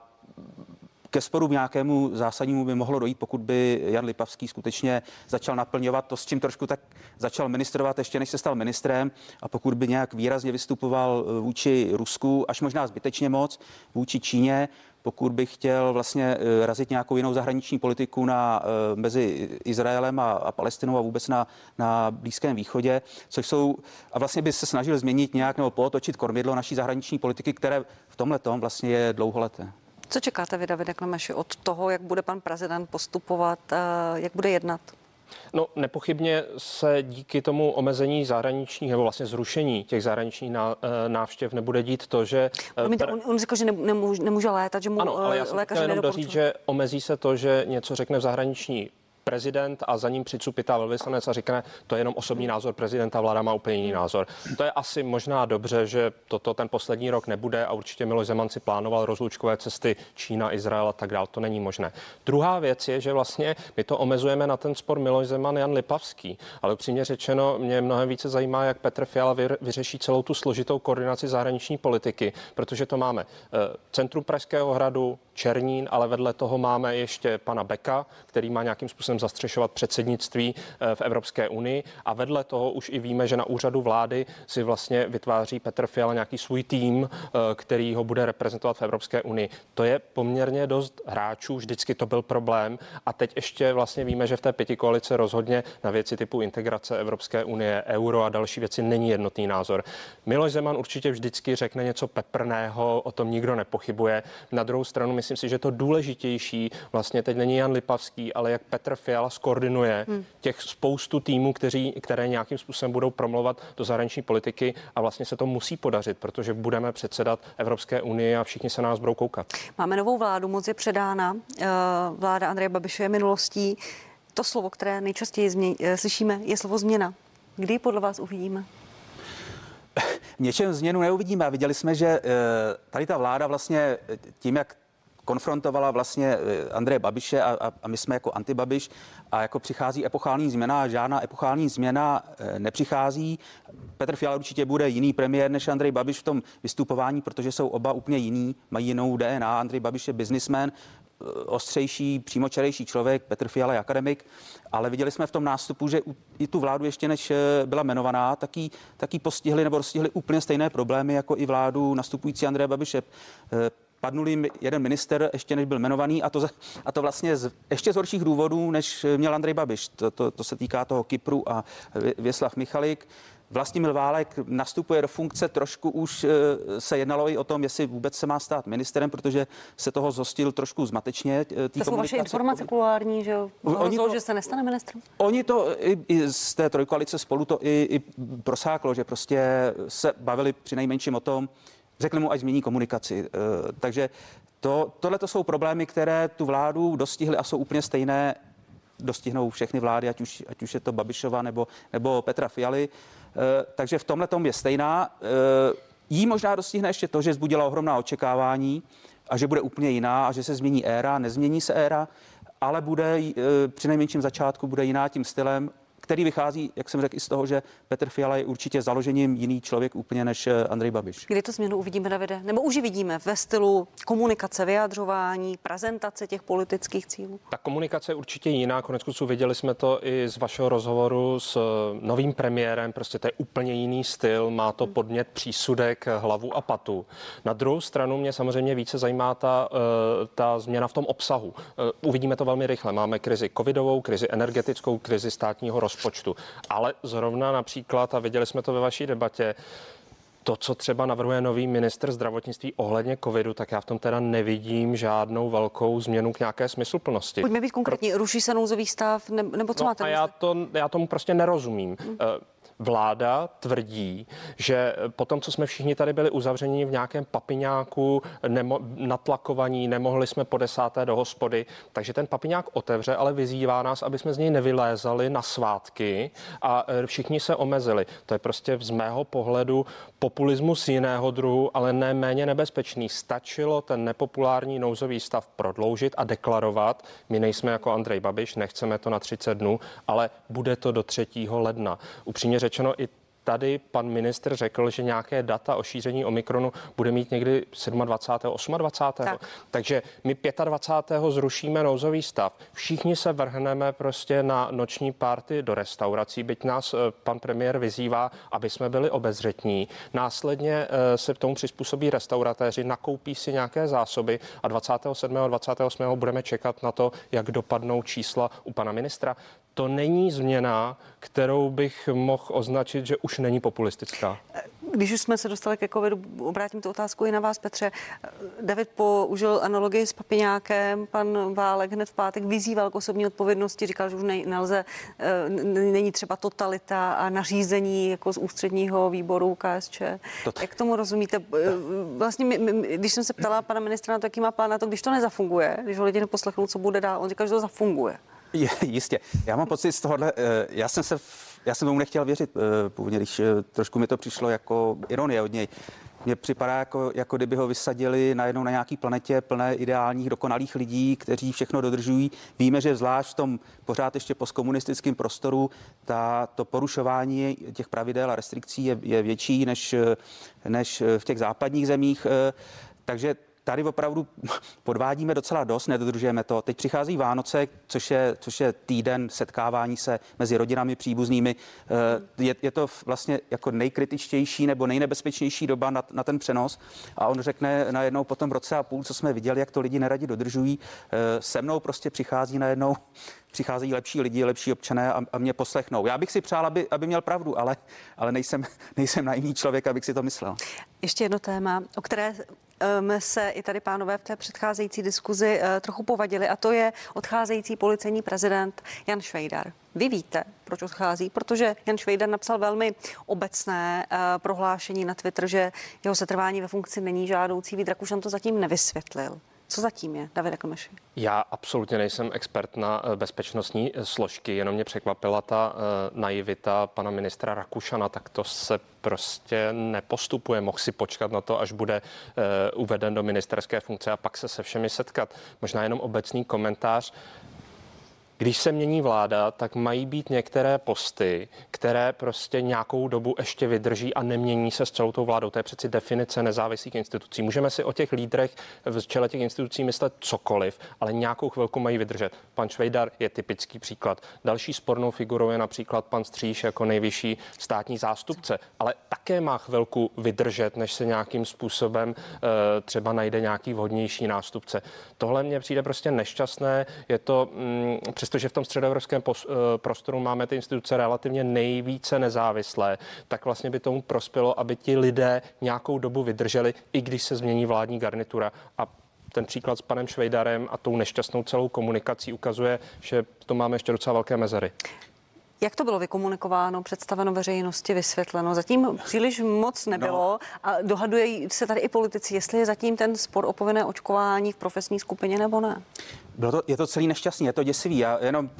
ke sporu nějakému zásadnímu by mohlo dojít, pokud by Jan Lipavský skutečně začal naplňovat to, s čím trošku tak začal ministrovat, ještě než se stal ministrem, a pokud by nějak výrazně vystupoval vůči Rusku, až možná zbytečně moc, vůči Číně, pokud by chtěl vlastně razit nějakou jinou zahraniční politiku na, mezi Izraelem a, a Palestinou a vůbec na, na Blízkém východě, což jsou, a vlastně by se snažil změnit nějak nebo pootočit kormidlo naší zahraniční politiky, které v tomhletom vlastně je dlouholeté. Co čekáte vy, Davide Klimeši, od toho, jak bude pan prezident postupovat, jak bude jednat? No, nepochybně se díky tomu omezení zahraničních nebo vlastně zrušení těch zahraničních návštěv nebude dít to, že... Promiňte, on, on řekl, že nemůže, nemůže létat, že mu lékaři nedoporučují. Ano, ale já jsem chtěl jenom doříct, že omezí se to, že něco řekne v zahraniční prezident a za ním přicupitá velvyslanec a řekne, to je jenom osobní názor prezidenta, vláda má úplně jiný názor. To je asi možná dobře, že toto ten poslední rok nebude a určitě Miloš Zeman si plánoval rozlučkové cesty Čína, Izrael a tak dál, to není možné. Druhá věc je, že vlastně my to omezujeme na ten spor Miloš Zeman Jan Lipavský, ale upřímně řečeno, mě mnohem více zajímá, jak Petr Fiala vyřeší celou tu složitou koordinaci zahraniční politiky, protože to máme centrum Pražského hradu, Černín, ale vedle toho máme ještě pana Beka, který má nějakým způsobem zastřešovat předsednictví v Evropské unii a vedle toho už i víme, že na úřadu vlády si vlastně vytváří Petr Fiala nějaký svůj tým, který ho bude reprezentovat v Evropské unii. To je poměrně dost hráčů, vždycky to byl problém a teď ještě vlastně víme, že v té pětikoalice rozhodně na věci typu integrace Evropské unie, euro a další věci není jednotný názor. Miloš Zeman určitě vždycky řekne něco peprného, o tom nikdo nepochybuje. Na druhou stranu my myslím si, že to důležitější vlastně teď není Jan Lipavský, ale jak Petr Fiala skoordinuje hmm. těch spoustu týmů, kteří, které nějakým způsobem budou promluvat do zahraniční politiky a vlastně se to musí podařit, protože budeme předsedat Evropské unii a všichni se na nás budou koukat. Máme novou vládu, moc je předána. Vláda Andreje Babiše je minulostí. To slovo, které nejčastěji změn, slyšíme, je slovo změna. Kdy podle vás uvidíme? V něčem změnu neuvidíme. Viděli jsme, že tady ta vláda vlastně tím, jak konfrontovala vlastně Andreje Babiše a, a my jsme jako antibabiš a jako přichází epochální změna a žádná epochální změna nepřichází. Petr Fiala určitě bude jiný premiér než Andrej Babiš v tom vystupování, protože jsou oba úplně jiní, mají jinou D N A. Andrej Babiš je businessman, ostřejší, přímočarejší člověk, Petr Fiala je akademik, ale viděli jsme v tom nástupu, že i tu vládu ještě než byla jmenovaná, tak ji, tak ji postihli nebo dostihli úplně stejné problémy jako i vládu nastupující Andreje Babiše. Padnul jim jeden minister, ještě než byl jmenovaný, a to, a to vlastně z, ještě z horších důvodů, než měl Andrej Babiš. To, to, to se týká toho Kypru a Věslav Michalik. Vlastimil Válek nastupuje do funkce, trošku už se jednalo i o tom, jestli vůbec se má stát ministrem, protože se toho zhostil trošku zmatečně. To jsou vaše informace kulární, že jo? Hrozilo, že se nestane ministrem? Oni to i, i z té trojkoalice Spolu to i, i prosáklo, že prostě se bavili přinejmenším o tom, řekli mu, ať změní komunikaci. Takže to, tohleto jsou problémy, které tu vládu dostihly a jsou úplně stejné. Dostihnou všechny vlády, ať už, ať už je to Babišova nebo, nebo Petra Fialy. Takže v tomhletom je stejná. Jí možná dostihne ještě to, že vzbudila ohromná očekávání a že bude úplně jiná a že se změní éra. Nezmění se éra, ale bude při nejmenším začátku bude jiná tím stylem, který vychází, jak jsem řekl, i z toho, že Petr Fiala je určitě založením jiný člověk úplně než Andrej Babiš. Kdy to změnu uvidíme, Davide? Nebo už ji vidíme ve stylu komunikace, vyjadřování, prezentace těch politických cílů? Ta komunikace je určitě jiná. Koneckonců viděli jsme to i z vašeho rozhovoru s novým premiérem. Prostě to je úplně jiný styl, má to podnět, přísudek, hlavu a patu. Na druhou stranu mě samozřejmě více zajímá ta, ta změna v tom obsahu. Uvidíme to velmi rychle. Máme krizi covidovou, krizi energetickou, krizi státního rozpočtu. Počtu. Ale zrovna například, a viděli jsme to ve vaší debatě, to, co třeba navrhuje nový ministr zdravotnictví ohledně covidu, tak já v tom teda nevidím žádnou velkou změnu k nějaké smysluplnosti. Pojďme být konkrétní, Pro... ruší se nouzový stav, nebo co no, máte? A já, to, já tomu prostě nerozumím. Hmm. Vláda tvrdí, že po tom, co jsme všichni tady byli uzavřeni v nějakém papiňáku, nemo, natlakovaní, nemohli jsme po desáté do hospody, takže ten papiňák otevře, ale vyzývá nás, aby jsme z něj nevylézali na svátky a všichni se omezili. To je prostě z mého pohledu populismus jiného druhu, ale ne méně nebezpečný. Stačilo ten nepopulární nouzový stav prodloužit a deklarovat, my nejsme jako Andrej Babiš, nechceme to na třicet dnů, ale bude to do třetího ledna. Upřímně řečeno, i tady pan ministr řekl, že nějaké data o šíření omikronu bude mít někdy dvacátého sedmého, dvacátého osmého Tak. Takže my dvacátého pátého zrušíme nouzový stav. Všichni se vrhneme prostě na noční party do restaurací, byť nás pan premiér vyzývá, aby jsme byli obezřetní. Následně se k tomu přizpůsobí restauratéři, nakoupí si nějaké zásoby a dvacátého sedmého, dvacátého osmého budeme čekat na to, jak dopadnou čísla u pana ministra. To není změna, kterou bych mohl označit, že už není populistická. Když už jsme se dostali ke covidu, obrátím tu otázku i na vás, Petře. David použil analogii s papiňákem, pan Válek hned v pátek vyzýval k osobní odpovědnosti, říkal, že už nej, nelze, není třeba totalita a nařízení jako z ústředního výboru K S Č. Tot. Jak tomu rozumíte? Vlastně, my, my, když jsem se ptala pana ministra na to, jaký má plán na to, když to nezafunguje, když ho lidi neposlechnou, co bude dál, on říkal, že to zafunguje. Je, jistě. Já mám pocit z tohohle, já jsem se v... Já jsem tomu nechtěl věřit původně, když trošku mi to přišlo jako ironie od něj. Mně připadá, jako, jako kdyby ho vysadili najednou na nějaký planetě plné ideálních, dokonalých lidí, kteří všechno dodržují. Víme, že zvlášť v tom pořád ještě postkomunistickém prostoru ta, to porušování těch pravidel a restrikcí je, je větší než, než v těch západních zemích. Takže tady opravdu podvádíme docela dost, nedodržujeme to. Teď přichází Vánoce, což je, což je týden setkávání se mezi rodinami, příbuznými. Je, je to vlastně jako nejkritičtější nebo nejnebezpečnější doba na, na ten přenos. A on řekne najednou po tom roce a půl, co jsme viděli, jak to lidi neradi dodržují. Se mnou prostě přichází najednou, přicházejí lepší lidi, lepší občané a, a mě poslechnou. Já bych si přál, aby, aby měl pravdu, ale, ale nejsem, nejsem naivní člověk, abych si to myslel. Ještě jedno téma, o které my se i tady pánové v té předcházející diskuzi trochu povadili, a to je odcházející policejní prezident Jan Švejdar. Vy víte, proč odchází, protože Jan Švejdar napsal velmi obecné uh, prohlášení na Twitter, že jeho setrvání ve funkci není žádoucí. Vít Rakušan to zatím nevysvětlil. Co zatím je, Davide Klimeši? Já absolutně nejsem expert na bezpečnostní složky, jenom mě překvapila ta uh, naivita pana ministra Rakušana, tak to se prostě nepostupuje. Mohl si počkat na to, až bude uh, uveden do ministerské funkce a pak se se všemi setkat. Možná jenom obecný komentář. Když se mění vláda, tak mají být některé posty, které prostě nějakou dobu ještě vydrží a nemění se s celou tou vládou. To je přeci definice nezávislých institucí. Můžeme si o těch lídrech v čele těch institucí myslet cokoliv, ale nějakou chvilku mají vydržet. Pan Švejdar je typický příklad. Další spornou figurou je například pan Stříš jako nejvyšší státní zástupce, ale také má chvilku vydržet, než se nějakým způsobem třeba najde nějaký vhodnější nástupce. Tohle mně přijde prostě nešťastné. Je to mm, Přestože v tom středoevropském prostoru máme ty instituce relativně nejvíce nezávislé, tak vlastně by tomu prospělo, aby ti lidé nějakou dobu vydrželi, i když se změní vládní garnitura. A ten příklad s panem Švejdarem a tou nešťastnou celou komunikací ukazuje, že to máme ještě docela velké mezery. Jak to bylo vykomunikováno, představeno veřejnosti, vysvětleno? Zatím příliš moc nebylo a dohadují se tady i politici, jestli je zatím ten spor o povinné očkování v profesní skupině nebo ne. Bylo to, je to celý nešťastný, je to děsivý. Já jenom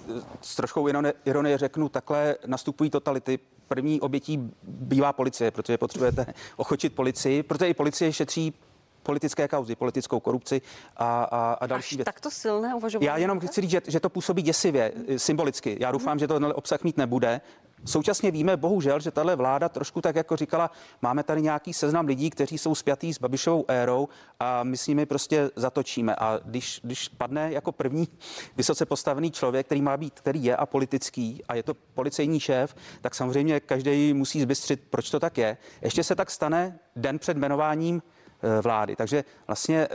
s troškou ironie řeknu, takhle nastupují totality. První obětí bývá policie, protože potřebujete ochočit policii, protože i policie šetří politické kauzy, politickou korupci a, a, a další věci. Tak to silné uvažování. Já jenom chci říct, že, že to působí děsivě, symbolicky. Já doufám, hmm. že to obsah mít nebude. Současně víme, bohužel, že tahle vláda trošku tak jako říkala, máme tady nějaký seznam lidí, kteří jsou spjatí s Babišovou érou a my s nimi prostě zatočíme. A když, když padne jako první vysoce postavený člověk, který má být, který je apolitický a je to policejní šéf, tak samozřejmě každý musí zbystřit, proč to tak je. Ještě se tak stane den před jmenováním vlády. Takže vlastně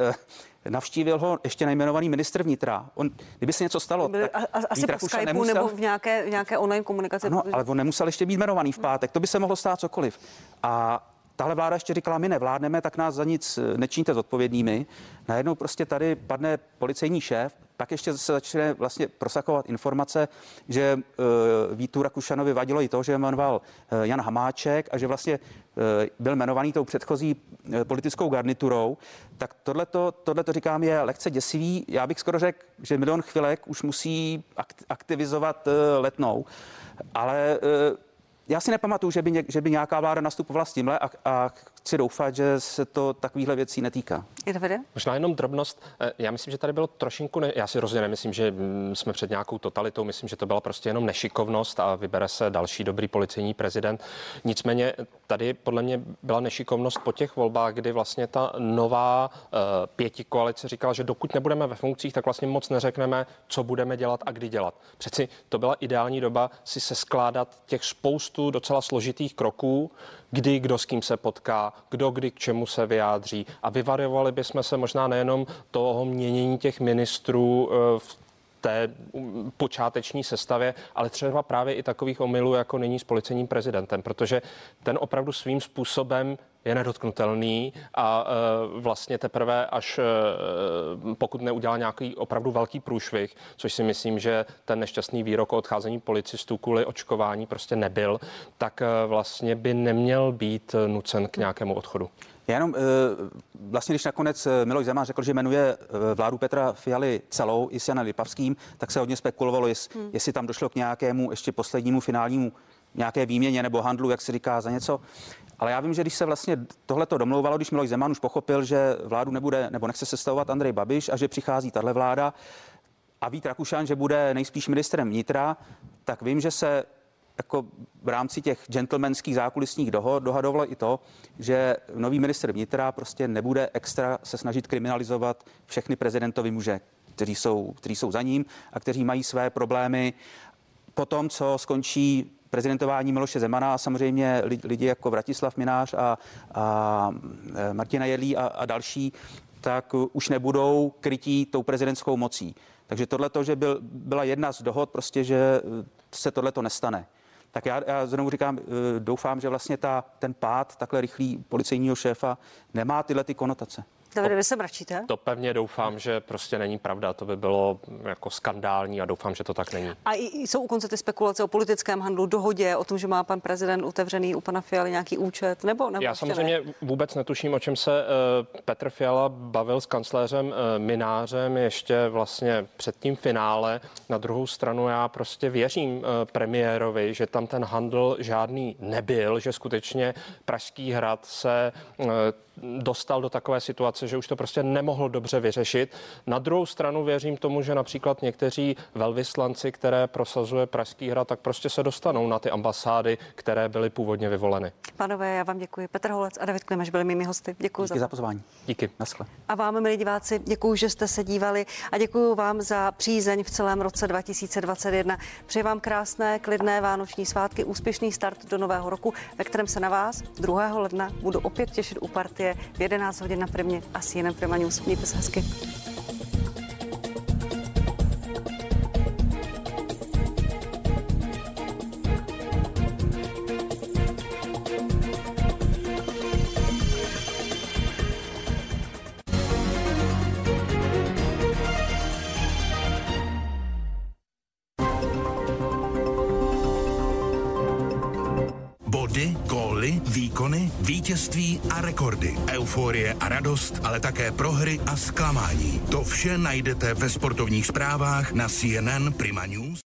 navštívil ho ještě nejmenovaný ministr vnitra. On, kdyby se něco stalo, byli, tak a, asi po Skypeu nemusel, nebo v nějaké, v nějaké online komunikaci. No, ale on nemusel ještě být jmenovaný v pátek. To by se mohlo stát cokoliv. A tahle vláda ještě říkala, my nevládneme, tak nás za nic nečiníte zodpovědnými. Najednou prostě tady padne policejní šéf, pak ještě se začne vlastně prosakovat informace, že uh, Vítu Rakušanovi vadilo i to, že jmenoval uh, Jan Hamáček a že vlastně uh, byl jmenovaný tou předchozí uh, politickou garniturou. Tak tohleto, tohleto říkám je lehce děsivý. Já bych skoro řekl, že milion chvilek už musí akt- aktivizovat uh, Letnou, ale... Uh, Já si nepamatuju, že by, ně, že by nějaká vláda nastupovala s tímhle a, a chci doufat, že se to takovýchhle věcí netýká. Možná jenom drobnost. Já myslím, že tady bylo trošinku, ne, já si rozhodně nemyslím, že jsme před nějakou totalitou, myslím, že to byla prostě jenom nešikovnost a vybere se další dobrý policejní prezident. Nicméně tady podle mě byla nešikovnost po těch volbách, kdy vlastně ta nová uh, pětikoalice říkala, že dokud nebudeme ve funkcích, tak vlastně moc neřekneme, co budeme dělat a kdy dělat. Přeci to byla ideální doba si se skládat těch spoustu docela složitých kroků, kdy kdo s kým se potká, kdo kdy k čemu se vyjádří a vyvarovali bychom se možná nejenom toho měnění těch ministrů v té počáteční sestavě, ale třeba právě i takových omylů, jako není s policejním prezidentem, protože ten opravdu svým způsobem je nedotknutelný a e, vlastně teprve až e, pokud neudělá nějaký opravdu velký průšvih, což si myslím, že ten nešťastný výrok o odcházení policistů kvůli očkování prostě nebyl, tak e, vlastně by neměl být nucen k nějakému odchodu. Já jenom vlastně, když nakonec Miloš Zeman řekl, že jmenuje vládu Petra Fialy celou i s Janem Lipavským, tak se hodně spekulovalo, jest, hmm. jestli tam došlo k nějakému ještě poslednímu finálnímu nějaké výměně nebo handlu, jak se říká, za něco. Ale já vím, že když se vlastně tohleto domlouvalo, když Miloš Zeman už pochopil, že vládu nebude nebo nechce sestavovat Andrej Babiš a že přichází tahle vláda a Vít Rakušan, že bude nejspíš ministrem vnitra, tak vím, že se jako v rámci těch gentlemanských zákulisních dohod dohadovalo i to, že nový ministr vnitra prostě nebude extra se snažit kriminalizovat všechny prezidentovi muže, kteří jsou, kteří jsou za ním a kteří mají své problémy po tom, co skončí prezidentování Miloše Zemana a samozřejmě lidi jako Vratislav Mynář a, a Martina Jelí a, a další, tak už nebudou krytí tou prezidentskou mocí. Takže tohleto, že byl, byla jedna z dohod, prostě, že se tohleto nestane. Tak já, já znovu říkám, doufám, že vlastně ta, ten pád takhle rychlý policejního šéfa nemá tyhle ty konotace. Davide, vy se mračíte? To pevně doufám, že prostě není pravda. To by bylo jako skandální a doufám, že to tak není. A jsou u konce ty spekulace o politickém handlu, dohodě, o tom, že má pan prezident otevřený u pana Fialy nějaký účet? Nebo, nebo Já samozřejmě ne? vůbec netuším, o čem se uh, Petr Fiala bavil s kancléřem uh, Mynářem ještě vlastně před tím finále. Na druhou stranu já prostě věřím uh, premiérovi, že tam ten handl žádný nebyl, že skutečně Pražský hrad se uh, dostal do takové situace, že už to prostě nemohl dobře vyřešit. Na druhou stranu věřím tomu, že například někteří velvyslanci, které prosazuje Pražský hrad, tak prostě se dostanou na ty ambasády, které byly původně vyvoleny. Pánové, já vám děkuji. Petr Holec a David Klimeš byli mými hosty. Děkuji za... za pozvání. Díky. Naschle. A vám, milí diváci, děkuji, že jste se dívali a děkuji vám za přízeň v celém roce dva tisíce dvacet jedna. Přeji vám krásné, klidné vánoční svátky, úspěšný start do nového roku, ve kterém se na vás druhého ledna budu opět těšit u partie v jedenáct hodin na Primě a C N N Prima News. Mějte se hezky. Vítězství a rekordy, euforie a radost, ale také prohry a zklamání. To vše najdete ve sportovních zprávách na C N N Prima News.